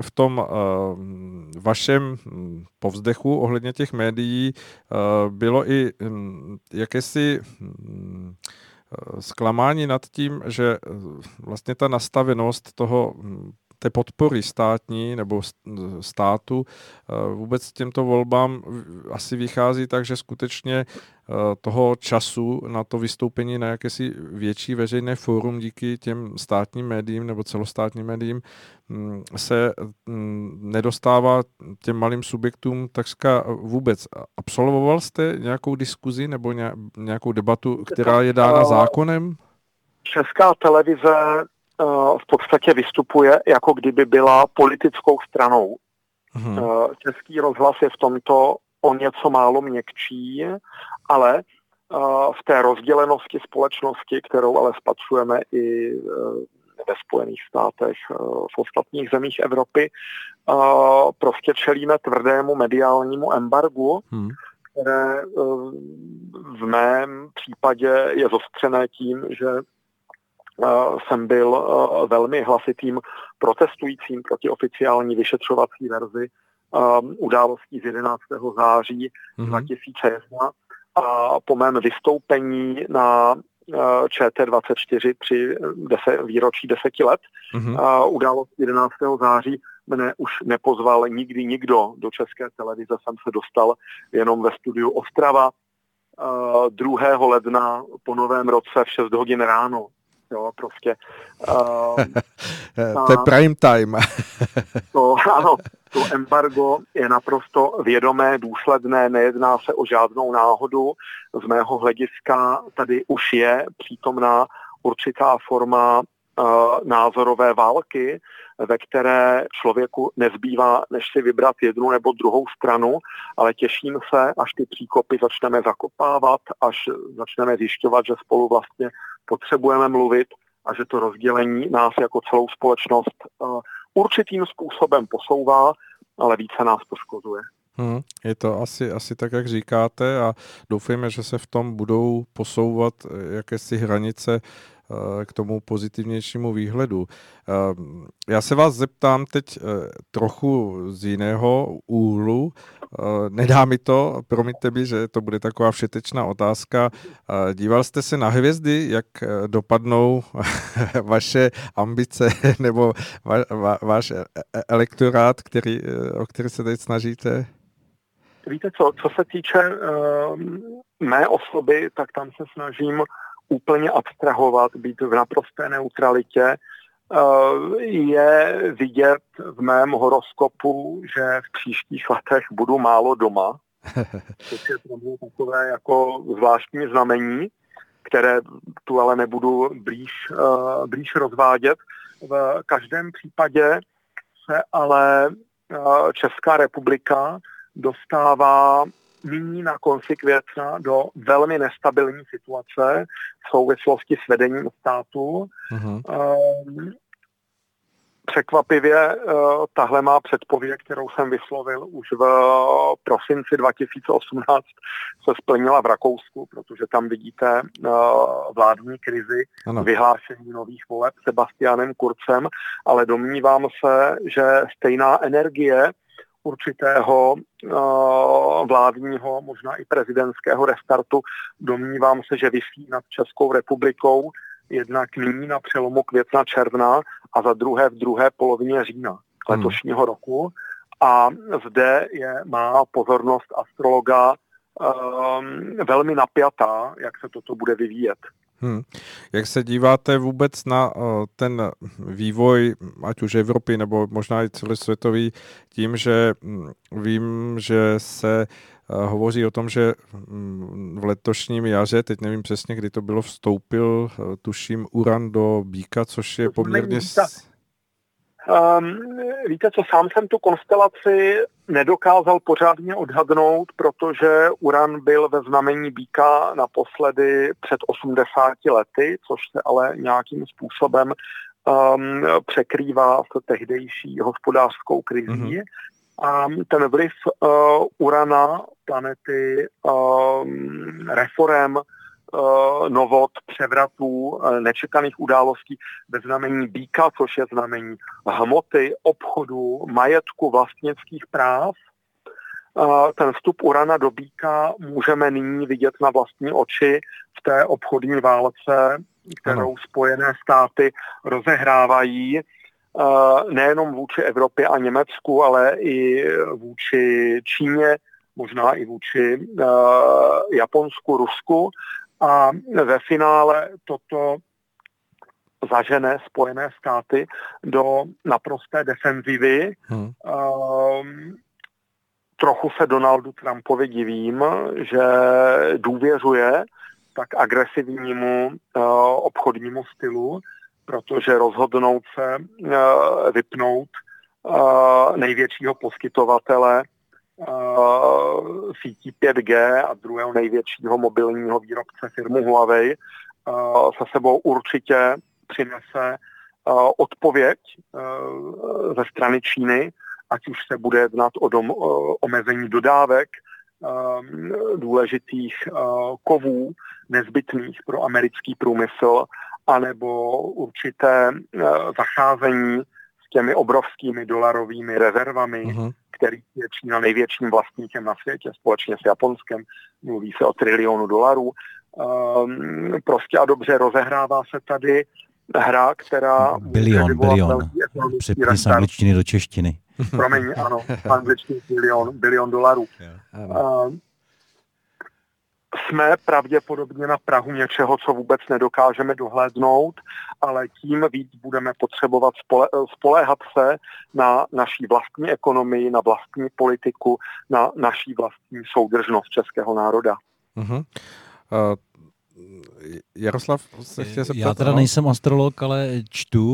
v tom vašem povzdechu ohledně těch médií. Bylo i jakési zklamání nad tím, že vlastně ta nastavenost té podpory státní nebo státu vůbec těmto volbám asi vychází tak, že skutečně toho času na to vystoupení na jakési větší veřejné fórum díky těm státním médiím nebo celostátním médiím se nedostává těm malým subjektům takřka vůbec. Absolvoval jste nějakou diskuzi nebo nějakou debatu, která je dána zákonem? Česká televize v podstatě vystupuje, jako kdyby byla politickou stranou. Český rozhlas je v tomto o něco málo měkčí, ale v té rozdělenosti společnosti, kterou ale spatřujeme i ve Spojených státech, v ostatních zemích Evropy, prostě čelíme tvrdému mediálnímu embargu, které v mém případě je zostřené tím, že jsem byl velmi hlasitým protestujícím proti oficiální vyšetřovací verzi událostí z 11. září 2001 a po mém vystoupení na ČT24 při výročí 10 let událost 11. září mne už nepozval nikdy nikdo do České televize, jsem se dostal jenom ve studiu Ostrava 2. ledna po novém roce v 6 hodin ráno. Jo, prostě. To je prime time. To embargo je naprosto vědomé, důsledné, nejedná se o žádnou náhodu. Z mého hlediska tady už je přítomná určitá forma názorové války, ve které člověku nezbývá, než si vybrat jednu nebo druhou stranu, ale těším se, až ty příkopy začneme zakopávat, až začneme zjišťovat, že spolu vlastně potřebujeme mluvit a že to rozdělení nás jako celou společnost určitým způsobem posouvá, ale více nás poškozuje. Je to asi tak, jak říkáte a doufejme, že se v tom budou posouvat jakési hranice k tomu pozitivnějšímu výhledu. Já se vás zeptám teď trochu z jiného úhlu. Nedá mi to, promiňte mi, že to bude taková všetečná otázka. Díval jste se na hvězdy, jak dopadnou vaše ambice nebo váš elektorát, o který se teď snažíte? Víte co, se týče mé osoby, tak tam se snažím úplně abstrahovat, být v naprosté neutralitě. Je vidět v mém horoskopu, že v příštích letech budu málo doma. To je pro mě takové jako zvláštní znamení, které tu ale nebudu blíž rozvádět. V každém případě se ale Česká republika dostává nyní na konci května do velmi nestabilní situace v souvislosti s vedením státu. Překvapivě tahle má předpověď, kterou jsem vyslovil už v prosinci 2018, se splnila v Rakousku, protože tam vidíte vládní krizi, ano, vyhlášení nových voleb Sebastianem Kurzem, ale domnívám se, že stejná energie určitého vládního, možná i prezidentského restartu, domnívám se, že visí nad Českou republikou jednak nyní na přelomu května června a za druhé v druhé polovině října letošního roku. A zde má pozornost astrologa velmi napjatá, jak se toto bude vyvíjet. Jak se díváte vůbec na ten vývoj, ať už Evropy nebo možná i celosvětový, tím, že vím, že se hovoří o tom, že v letošním jaře, teď nevím přesně, kdy to bylo, vstoupil, tuším, uran do býka, což je poměrně... Víte co, sám jsem tu konstelaci nedokázal pořádně odhadnout, protože uran byl ve znamení býka naposledy před 80 lety, což se ale nějakým způsobem překrývá s tehdejší hospodářskou krizí. Mm-hmm. A ten vliv urana, planety, reforem, novot, převratů, nečekaných událostí ve znamení býka, což je znamení hmoty, obchodu, majetku, vlastnických práv. Ten vstup urana do býka můžeme nyní vidět na vlastní oči v té obchodní válce, kterou Spojené státy rozehrávají nejenom vůči Evropě a Německu, ale i vůči Číně, možná i vůči Japonsku, Rusku. A ve finále toto zažené Spojené státy do naprosté defenzivy. Trochu se Donaldu Trumpovi divím, že důvěřuje tak agresivnímu obchodnímu stylu, protože rozhodnout se vypnout největšího poskytovatele sítí 5G a druhého největšího mobilního výrobce, firmu Huawei, se sebou určitě přinese odpověď ze strany Číny, ať už se bude jednat o omezení dodávek důležitých kovů nezbytných pro americký průmysl, anebo určité zacházení s těmi obrovskými dolarovými rezervami, který je Čína největším vlastníkem na světě, společně s Japonskem, mluví se o $1 trillion. Prostě a dobře, rozehrává se tady hra, která... Bilion. Přepis angličtiny do češtiny. Promiň, ano, angličtiny bilion dolarů. Jsme pravděpodobně na prahu něčeho, co vůbec nedokážeme dohlédnout, ale tím víc budeme potřebovat spoléhat se na naší vlastní ekonomii, na vlastní politiku, na naší vlastní soudržnost českého národa. Jaroslav, se chtěl zeptat? Já teda nejsem astrolog, ale čtu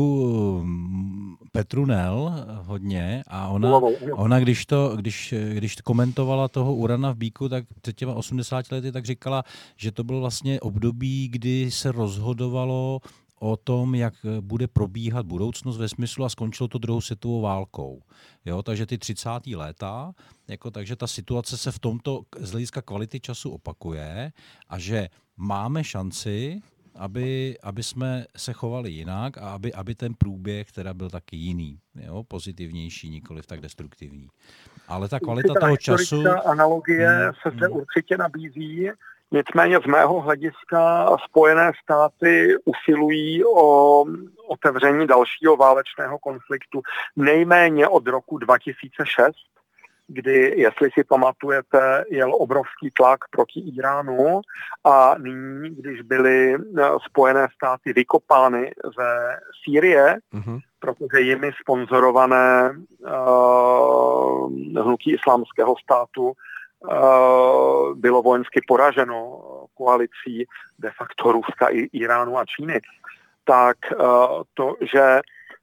Petru Nel hodně a ona když komentovala toho urana v býku, tak před těma 80 lety, tak říkala, že to bylo vlastně období, kdy se rozhodovalo o tom, jak bude probíhat budoucnost ve smyslu, a skončilo to druhou světovou válkou. Jo, takže ty 30. léta, takže ta situace se v tomto z hlediska kvality času opakuje a že máme šanci, aby jsme se chovali jinak a aby ten průběh teda byl taky jiný, jo, pozitivnější, nikoliv tak destruktivní. Ale ta kvalita toho času... analogie se zde určitě nabízí. Nicméně z mého hlediska Spojené státy usilují o otevření dalšího válečného konfliktu nejméně od roku 2006, kdy, jestli si pamatujete, jel obrovský tlak proti Íránu a nyní, když byly Spojené státy vykopány ze Sýrie, protože jimi sponzorované hnutí Islámského státu bylo vojensky poraženo koalicí de facto Ruska, Iránu a Číny, tak to, že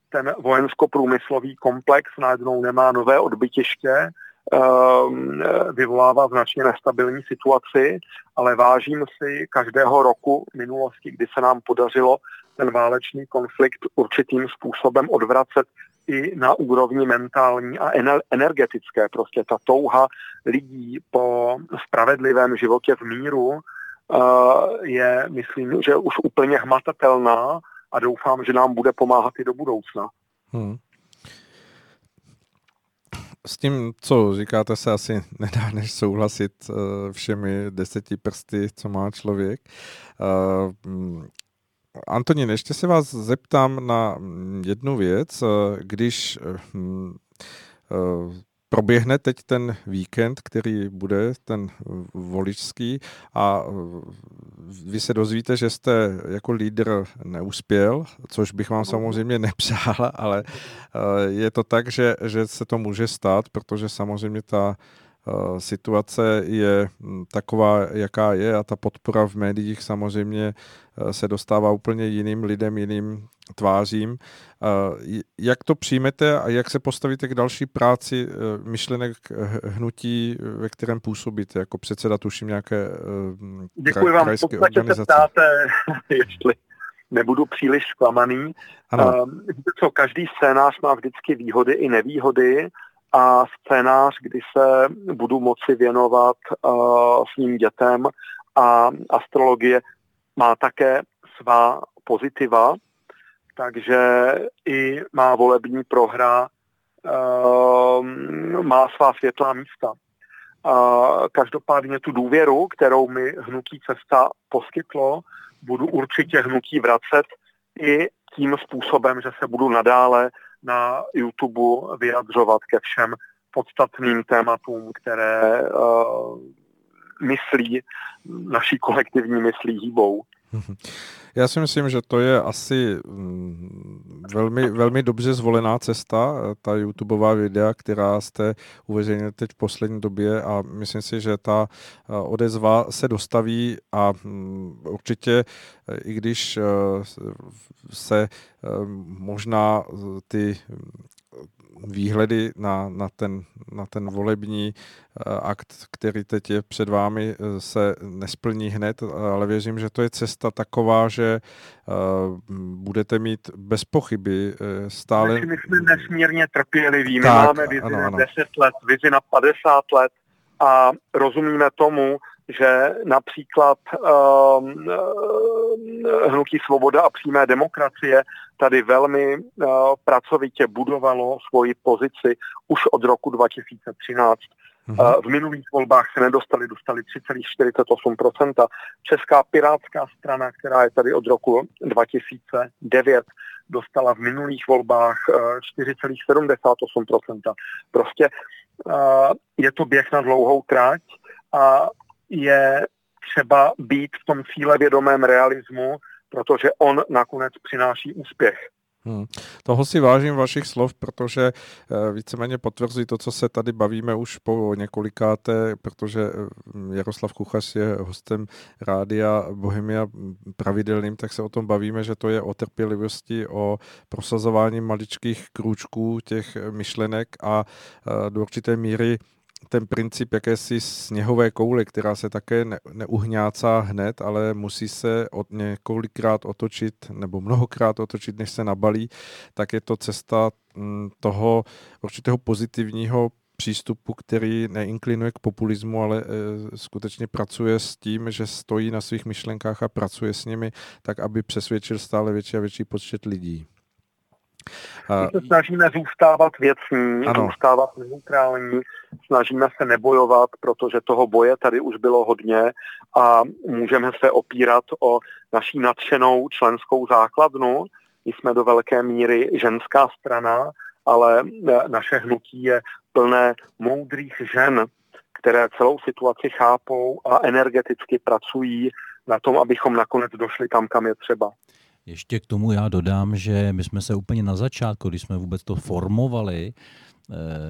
ten vojensko-průmyslový komplex najednou nemá nové odbytiště, vyvolává značně nestabilní situaci, ale vážím si každého roku minulosti, kdy se nám podařilo ten válečný konflikt určitým způsobem odvracet i na úrovni mentální a energetické. Prostě ta touha lidí po spravedlivém životě v míru je, myslím, že už úplně hmatatelná a doufám, že nám bude pomáhat i do budoucna. S tím, co říkáte, se asi nedá než souhlasit všemi 10 prsty, co má člověk. Antonín, ještě se vás zeptám na jednu věc. Když proběhne teď ten víkend, který bude ten voličský, a vy se dozvíte, že jste jako lídr neuspěl, což bych vám samozřejmě nepřál, ale je to tak, že se to může stát, protože samozřejmě ta situace je taková, jaká je, a ta podpora v médiích samozřejmě se dostává úplně jiným lidem, jiným tvářím. Jak to přijmete a jak se postavíte k další práci myšlenek hnutí, ve kterém působíte? Jako předseda, tuším, nějaké krajské organizace. Děkuji vám, v podstatě se ptáte, jestli nebudu příliš zklamaný. Co, každý scénář má vždycky výhody i nevýhody, a scénář, kdy se budu moci věnovat svým dětem a astrologie, má také svá pozitiva, takže i má volební prohra má svá světlá místa. Každopádně tu důvěru, kterou mi hnutí cesta poskytlo, budu určitě hnutí vracet i tím způsobem, že se budu nadále na YouTube vyjadřovat ke všem podstatným tématům, které myslí, naší kolektivní myslí hýbou. Já si myslím, že to je asi velmi, velmi dobře zvolená cesta, ta YouTubeová videa, která jste uveřejnili teď v poslední době, a myslím si, že ta odezva se dostaví a určitě, i když se možná ty výhledy na ten volební akt, který teď je před vámi, se nesplní hned, ale věřím, že to je cesta taková, že budete mít bez pochyby stále... My jsme nesmírně trpěliví, my máme vizi na 10 let, vizi na 50 let a rozumíme tomu, že například hnutí Svoboda a přímé demokracie tady velmi pracovitě budovalo svoji pozici už od roku 2013. V minulých volbách se nedostali, dostali 3,48%. Česká pirátská strana, která je tady od roku 2009, dostala v minulých volbách 4,78%. Prostě je to běh na dlouhou trať a je třeba být v tom cílevědomém realismu, protože on nakonec přináší úspěch. Toho si vážím vašich slov, protože víceméně potvrzují to, co se tady bavíme už po několikáté, protože Jaroslav Kuchař je hostem Rádia Bohemia pravidelným, tak se o tom bavíme, že to je o trpělivosti, o prosazování maličkých krůčků těch myšlenek a do určité míry ten princip jakési sněhové koule, která se také neuhňácá hned, ale musí se od několikrát otočit nebo mnohokrát otočit, než se nabalí, tak je to cesta toho určitého pozitivního přístupu, který neinklinuje k populismu, ale skutečně pracuje s tím, že stojí na svých myšlenkách a pracuje s nimi tak, aby přesvědčil stále větší a větší počet lidí. My se snažíme zůstávat věcní, zůstávat neutrální, snažíme se nebojovat, protože toho boje tady už bylo hodně a můžeme se opírat o naší nadšenou členskou základnu. My jsme do velké míry ženská strana, ale naše hnutí je plné moudrých žen, které celou situaci chápou a energeticky pracují na tom, abychom nakonec došli tam, kam je třeba. Ještě k tomu já dodám, že my jsme se úplně na začátku, když jsme vůbec to formovali,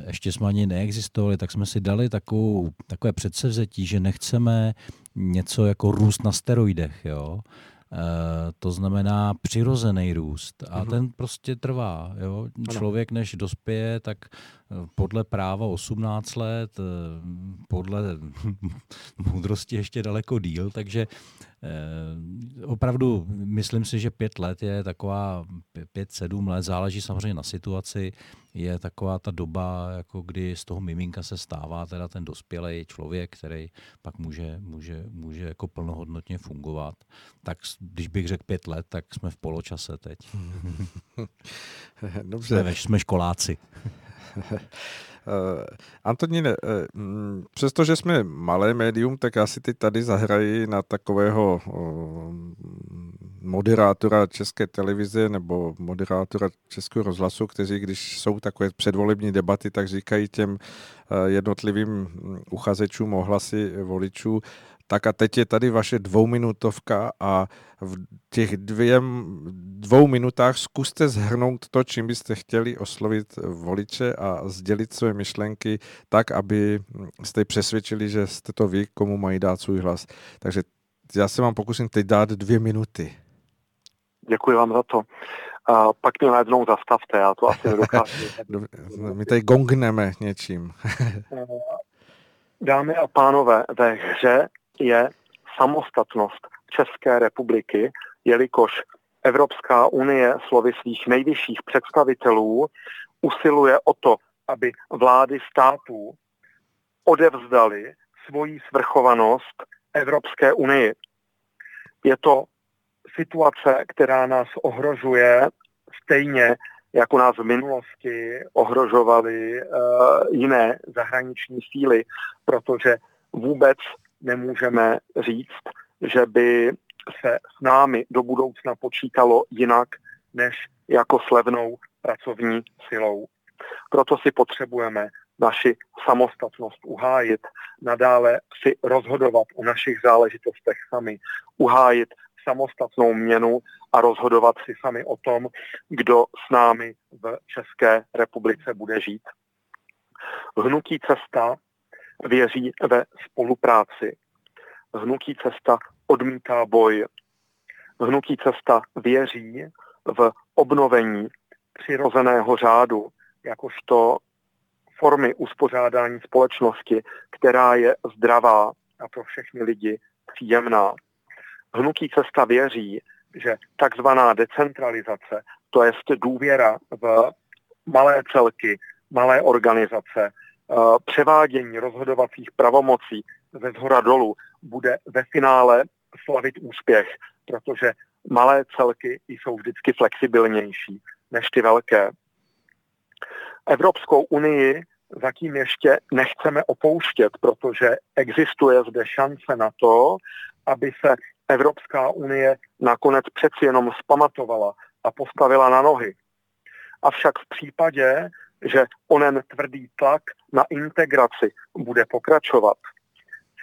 ještě jsme ani neexistovali, tak jsme si dali takové předsevzetí, že nechceme něco jako růst na steroidech, jo? To znamená přirozený růst a ten prostě trvá. Jo? Člověk, než dospěje, tak podle práva 18 let, podle moudrosti ještě daleko díl, takže Opravdu myslím si, že 5 let je taková, 5-7 let, záleží samozřejmě na situaci, je taková ta doba, jako kdy z toho miminka se stává teda ten dospělý člověk, který pak může jako plnohodnotně fungovat. Tak když bych řekl 5 let, tak jsme v poločase teď. Dobře. Jsme školáci. Antonín, přestože jsme malé médium, tak já si teď tady zahraji na takového moderátora České televize nebo moderátora Českého rozhlasu, kteří, když jsou takové předvolební debaty, tak říkají těm jednotlivým uchazečům o hlasy voličů: tak a teď je tady vaše 2minutovka a v těch 2 minutách zkuste shrnout to, čím byste chtěli oslovit voliče a sdělit své myšlenky tak, aby jste přesvědčili, že jste to vy, komu mají dát svůj hlas. Takže já se vám pokusím teď dát 2 minuty. Děkuji vám za to. A pak mě najednou zastavte, já to asi nedokážu. My tady gongneme něčím. Dámy a pánové, ve hře je samostatnost České republiky, jelikož Evropská unie slovy svých nejvyšších představitelů usiluje o to, aby vlády států odevzdaly svoji svrchovanost Evropské unii. Je to situace, která nás ohrožuje stejně, jako nás v minulosti ohrožovaly jiné zahraniční síly, protože vůbec nemůžeme říct, že by se s námi do budoucna počítalo jinak, než jako s levnou pracovní silou. Proto si potřebujeme naši samostatnost uhájit, nadále si rozhodovat o našich záležitostech sami, uhájit samostatnou měnu a rozhodovat si sami o tom, kdo s námi v České republice bude žít. Hnutí Cesta věří ve spolupráci. Hnutí Cesta odmítá boj. Hnutí Cesta věří v obnovení přirozeného řádu, jakožto formy uspořádání společnosti, která je zdravá a pro všechny lidi příjemná. Hnutí Cesta věří, že takzvaná decentralizace, to jest důvěra v malé celky, malé organizace, převádění rozhodovacích pravomocí ze shora dolů bude ve finále slavit úspěch, protože malé celky jsou vždycky flexibilnější než ty velké. Evropskou unii zatím ještě nechceme opouštět, protože existuje zde šance na to, aby se Evropská unie nakonec přeci jenom zpamatovala a postavila na nohy. Avšak v případě, že onen tvrdý tlak na integraci bude pokračovat,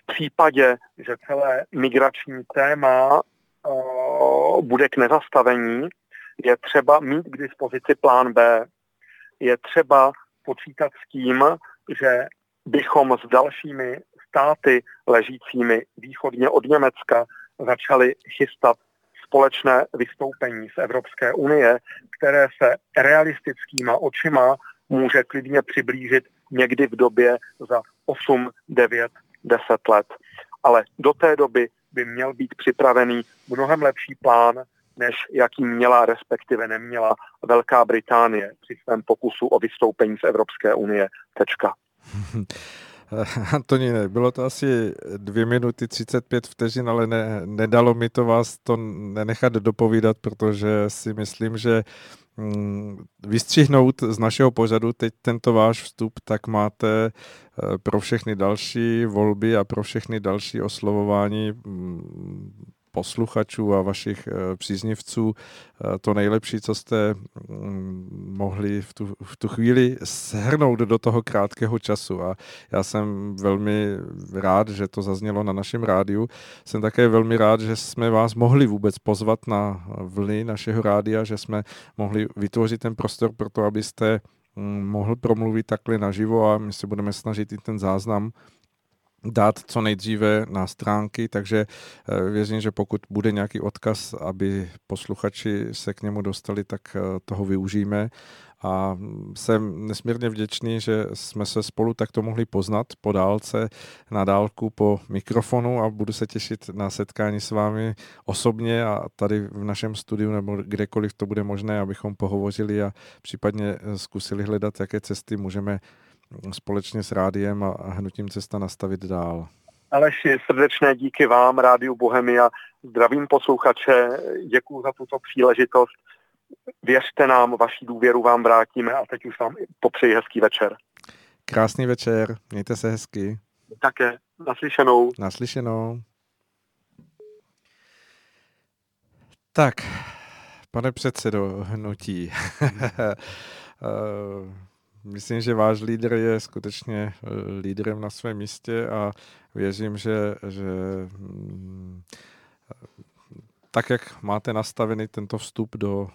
v případě, že celé migrační téma bude k nezastavení, je třeba mít k dispozici plán B. Je třeba počítat s tím, že bychom s dalšími státy ležícími východně od Německa začali chystat společné vystoupení z Evropské unie, které se realistickýma očima může klidně přiblížit někdy v době za 8, 9, 10 let. Ale do té doby by měl být připravený mnohem lepší plán, než jaký měla, respektive neměla Velká Británie při svém pokusu o vystoupení z Evropské unie. Tečka. Antoníne, bylo to asi 2 minuty 35 vteřin, ale nedalo mi to vás to nenechat dopovídat, protože si myslím, že vystřihnout z našeho pořadu teď tento váš vstup, tak máte pro všechny další volby a pro všechny další oslovování posluchačů a vašich příznivců to nejlepší, co jste mohli v tu chvíli shrnout do toho krátkého času. A já jsem velmi rád, že to zaznělo na našem rádiu. Jsem také velmi rád, že jsme vás mohli vůbec pozvat na vlny našeho rádia, že jsme mohli vytvořit ten prostor pro to, abyste mohl promluvit takhle naživo, a my se budeme snažit i ten záznam dát co nejdříve na stránky, takže věřím, že pokud bude nějaký odkaz, aby posluchači se k němu dostali, tak toho využijeme. a jsem nesmírně vděčný, že jsme se spolu takto mohli poznat po dálce, na dálku, po mikrofonu a budu se těšit na setkání s vámi osobně a tady v našem studiu nebo kdekoliv to bude možné, abychom pohovořili a případně zkusili hledat, jaké cesty můžeme společně s rádiem a hnutím cesta nastavit dál. Aleši, srdečné díky vám, Rádiu Bohemia, zdravím posluchače, děkuju za tuto příležitost. Věřte nám, vaši důvěru vám vrátíme a teď už vám popřeji hezký večer. Krásný večer, mějte se hezky. Také, naslyšenou. Naslyšenou. Tak, pane předsedo hnutí, myslím, že váš lídr je skutečně lídrem na svém místě a věřím, že tak, jak máte nastavený tento vstup do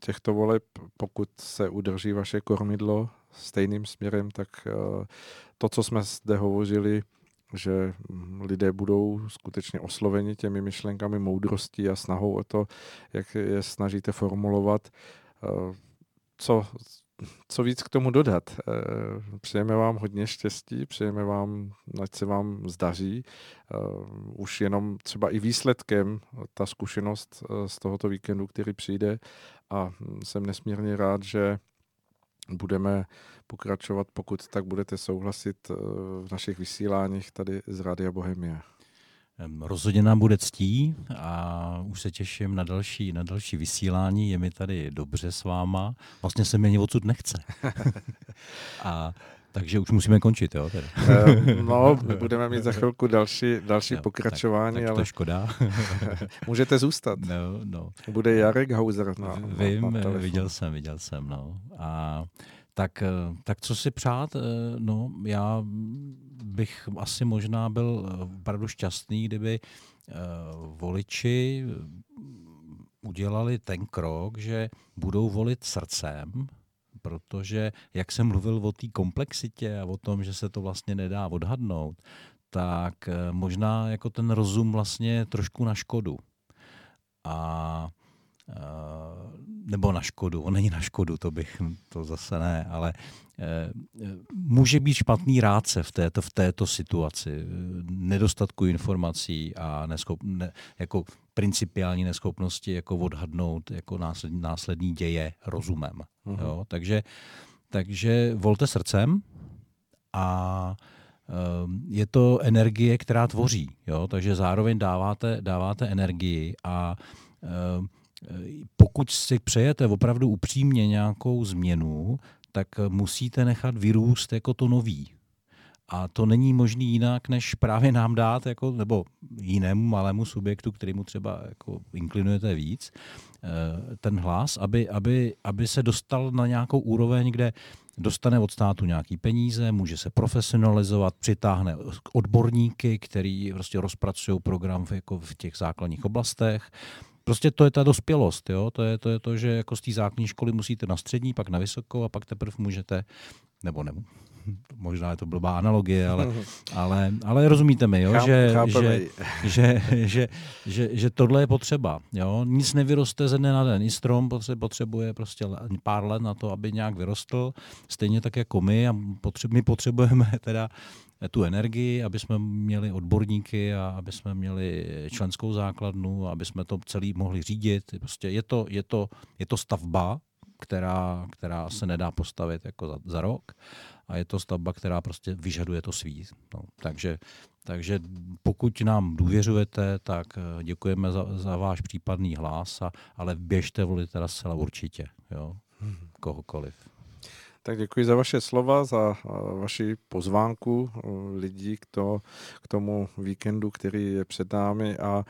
těchto voleb, pokud se udrží vaše kormidlo stejným směrem, tak to, co jsme zde hovořili, že lidé budou skutečně osloveni těmi myšlenkami moudrosti a snahou o to, jak je snažíte formulovat, co víc k tomu dodat. Přejeme vám hodně štěstí, přejeme vám, ať se vám zdaří. Už jenom třeba i výsledkem ta zkušenost z tohoto víkendu, který přijde, a jsem nesmírně rád, že budeme pokračovat, pokud tak budete souhlasit, v našich vysíláních tady z Rádia Bohemia. Rozhodně nám bude ctí a už se těším na další vysílání. Je mi tady dobře s váma. Vlastně se mi ani odsud nechce. A takže už musíme končit, jo? Tedy. No, budeme mít za chvilku další pokračování. Tak to škoda. Můžete zůstat. No. Bude Jarek Hauser. Vím, viděl jsem. No. A tak co si přát? No, já bych asi možná byl opravdu šťastný, kdyby voliči udělali ten krok, že budou volit srdcem, protože jak jsem mluvil o té komplexitě a o tom, že se to vlastně nedá odhadnout, tak možná jako ten rozum vlastně trošku na škodu. A nebo na škodu, on není na škodu, to zase ne, ale může být špatný rádce v této situaci, nedostatku informací a jako principiální neschopnosti jako odhadnout jako následný děje rozumem. Uh-huh. Jo? Takže volte srdcem a je to energie, která tvoří, jo? Takže zároveň dáváte energii a pokud si přejete opravdu upřímně nějakou změnu, tak musíte nechat vyrůst jako to nový. A to není možný jinak, než právě nám dát, jako, nebo jinému malému subjektu, kterému třeba jako inklinujete víc, ten hlas, aby se dostal na nějakou úroveň, kde dostane od státu nějaký peníze, může se profesionalizovat, přitáhne odborníky, který prostě rozpracují program jako v těch základních oblastech. Prostě to je ta dospělost, jo? To je to, že jako z té základní školy musíte na střední, pak na vysokou a pak teprve můžete, nebo možná je to blbá analogie, ale rozumíte mi, jo? Že tohle je potřeba. Jo? Nic nevyroste ze dne na den. I strom potřebuje prostě pár let na to, aby nějak vyrostl. Stejně tak jako my a my potřebujeme teda tu energii, aby jsme měli odborníky a aby jsme měli členskou základnu, aby jsme to celý mohli řídit. Prostě je to stavba, která se nedá postavit jako za rok a je to stavba, která prostě vyžaduje to svý. No, takže pokud nám důvěřujete, tak děkujeme za váš případný hlas, ale běžte volit teda zcela určitě, jo, kohokoliv. Tak děkuji za vaše slova, za vaši pozvánku lidí k tomu víkendu, který je před námi, a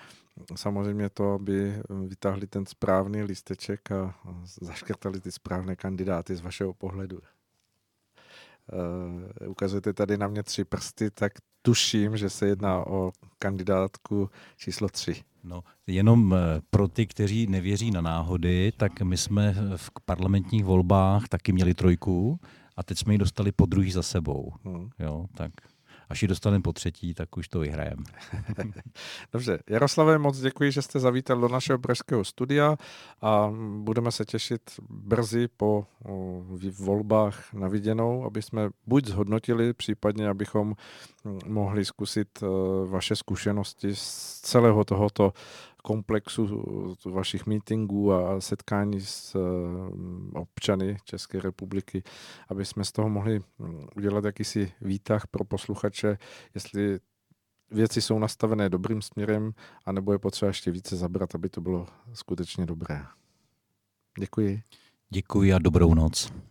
samozřejmě to, aby vytáhli ten správný lísteček a zaškrtali ty správné kandidáty z vašeho pohledu. Ukazujete tady na mě 3 prsty, tak tuším, že se jedná o kandidátku číslo 3. No, jenom pro ty, kteří nevěří na náhody, tak my jsme v parlamentních volbách taky měli 3 a teď jsme ji dostali po druhý za sebou. Jo, tak. až ji dostaneme po třetí, tak už to vyhrajeme. Dobře, Jaroslave, moc děkuji, že jste zavítal do našeho pražského studia a budeme se těšit brzy po volbách na viděnou, aby jsme buď zhodnotili, případně abychom mohli zkusit vaše zkušenosti z celého tohoto komplexu vašich mítinků a setkání s občany České republiky, aby jsme z toho mohli udělat jakýsi výtah pro posluchače, jestli věci jsou nastavené dobrým směrem, anebo je potřeba ještě více zabrat, aby to bylo skutečně dobré. Děkuji. Děkuji a dobrou noc.